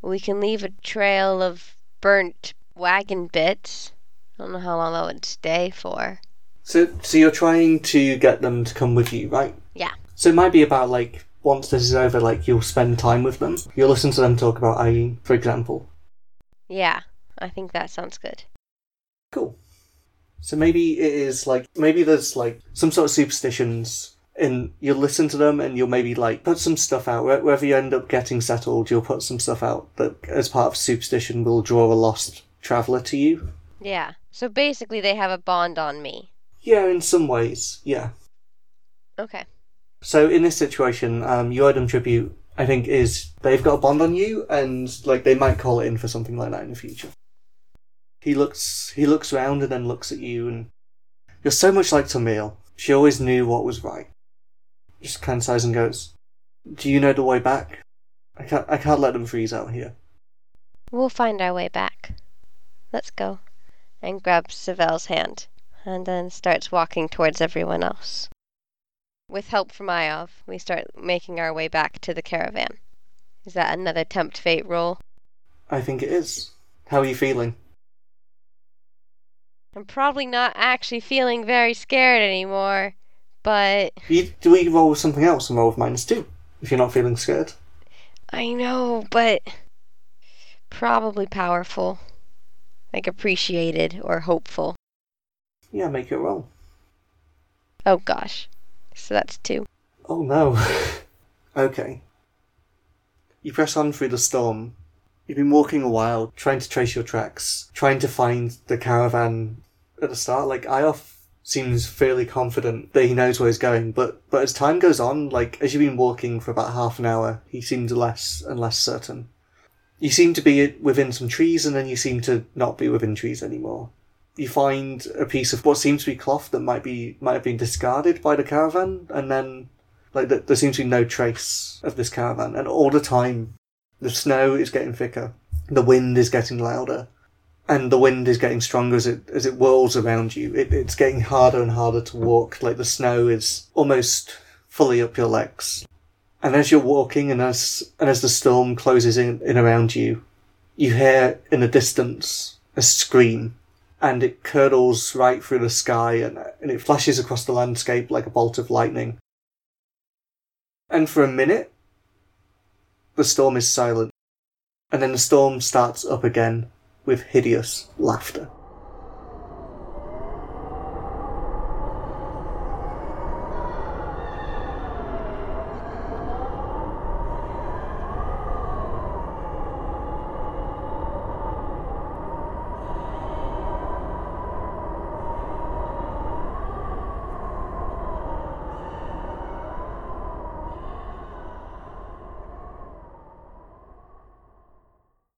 we can leave a trail of burnt wagon bits. I don't know how long that would stay for. So, so you're trying to get them to come with you, right? Yeah. So it might be about, like, once this is over, like, you'll spend time with them. You'll listen to them talk about Aine, for example. Yeah, I think that sounds good. Cool. So maybe it is, like, maybe there's, like, some sort of superstitions, and you'll listen to them, and you'll maybe, like, put some stuff out. Wherever you end up getting settled, you'll put some stuff out that, as part of superstition, will draw a lost traveller to you. Yeah. So basically they have a bond on me. Yeah, in some ways, yeah. Okay. So in this situation, um, your item tribute, I think, is they've got a bond on you, and, like, they might call it in for something like that in the future. He looks he looks round and then looks at you, and you're so much like Tamil. She always knew what was right. Just kind of sighs and goes, do you know the way back? I can't, I can't let them freeze out here. We'll find our way back. Let's go. And grabs Savell's hand, and then starts walking towards everyone else. With help from Ayav, we start making our way back to the caravan. Is that another tempt fate roll? I think it is. How are you feeling? I'm probably not actually feeling very scared anymore, but... You, do we roll with something else and roll with minus two, if you're not feeling scared? I know, but... Probably powerful. Like appreciated or hopeful. Yeah, make it roll. Oh gosh. So that's two. Oh no. Okay. You press on through the storm. You've been walking a while, trying to trace your tracks, trying to find the caravan at the start. Like, Ioff seems fairly confident that he knows where he's going, but, but as time goes on, like, as you've been walking for about half an hour, he seems less and less certain. You seem to be within some trees, and then you seem to not be within trees anymore. You find a piece of what seems to be cloth that might be might have been discarded by the caravan, and then, like, there seems to be no trace of this caravan. And all the time, the snow is getting thicker, the wind is getting louder, and the wind is getting stronger as it as it whirls around you. It, it's getting harder and harder to walk. Like, the snow is almost fully up your legs. And as you're walking, and as and as the storm closes in, in around you, you hear in the distance a scream. And it curdles right through the sky, and, and it flashes across the landscape like a bolt of lightning. And for a minute, the storm is silent, and then the storm starts up again with hideous laughter.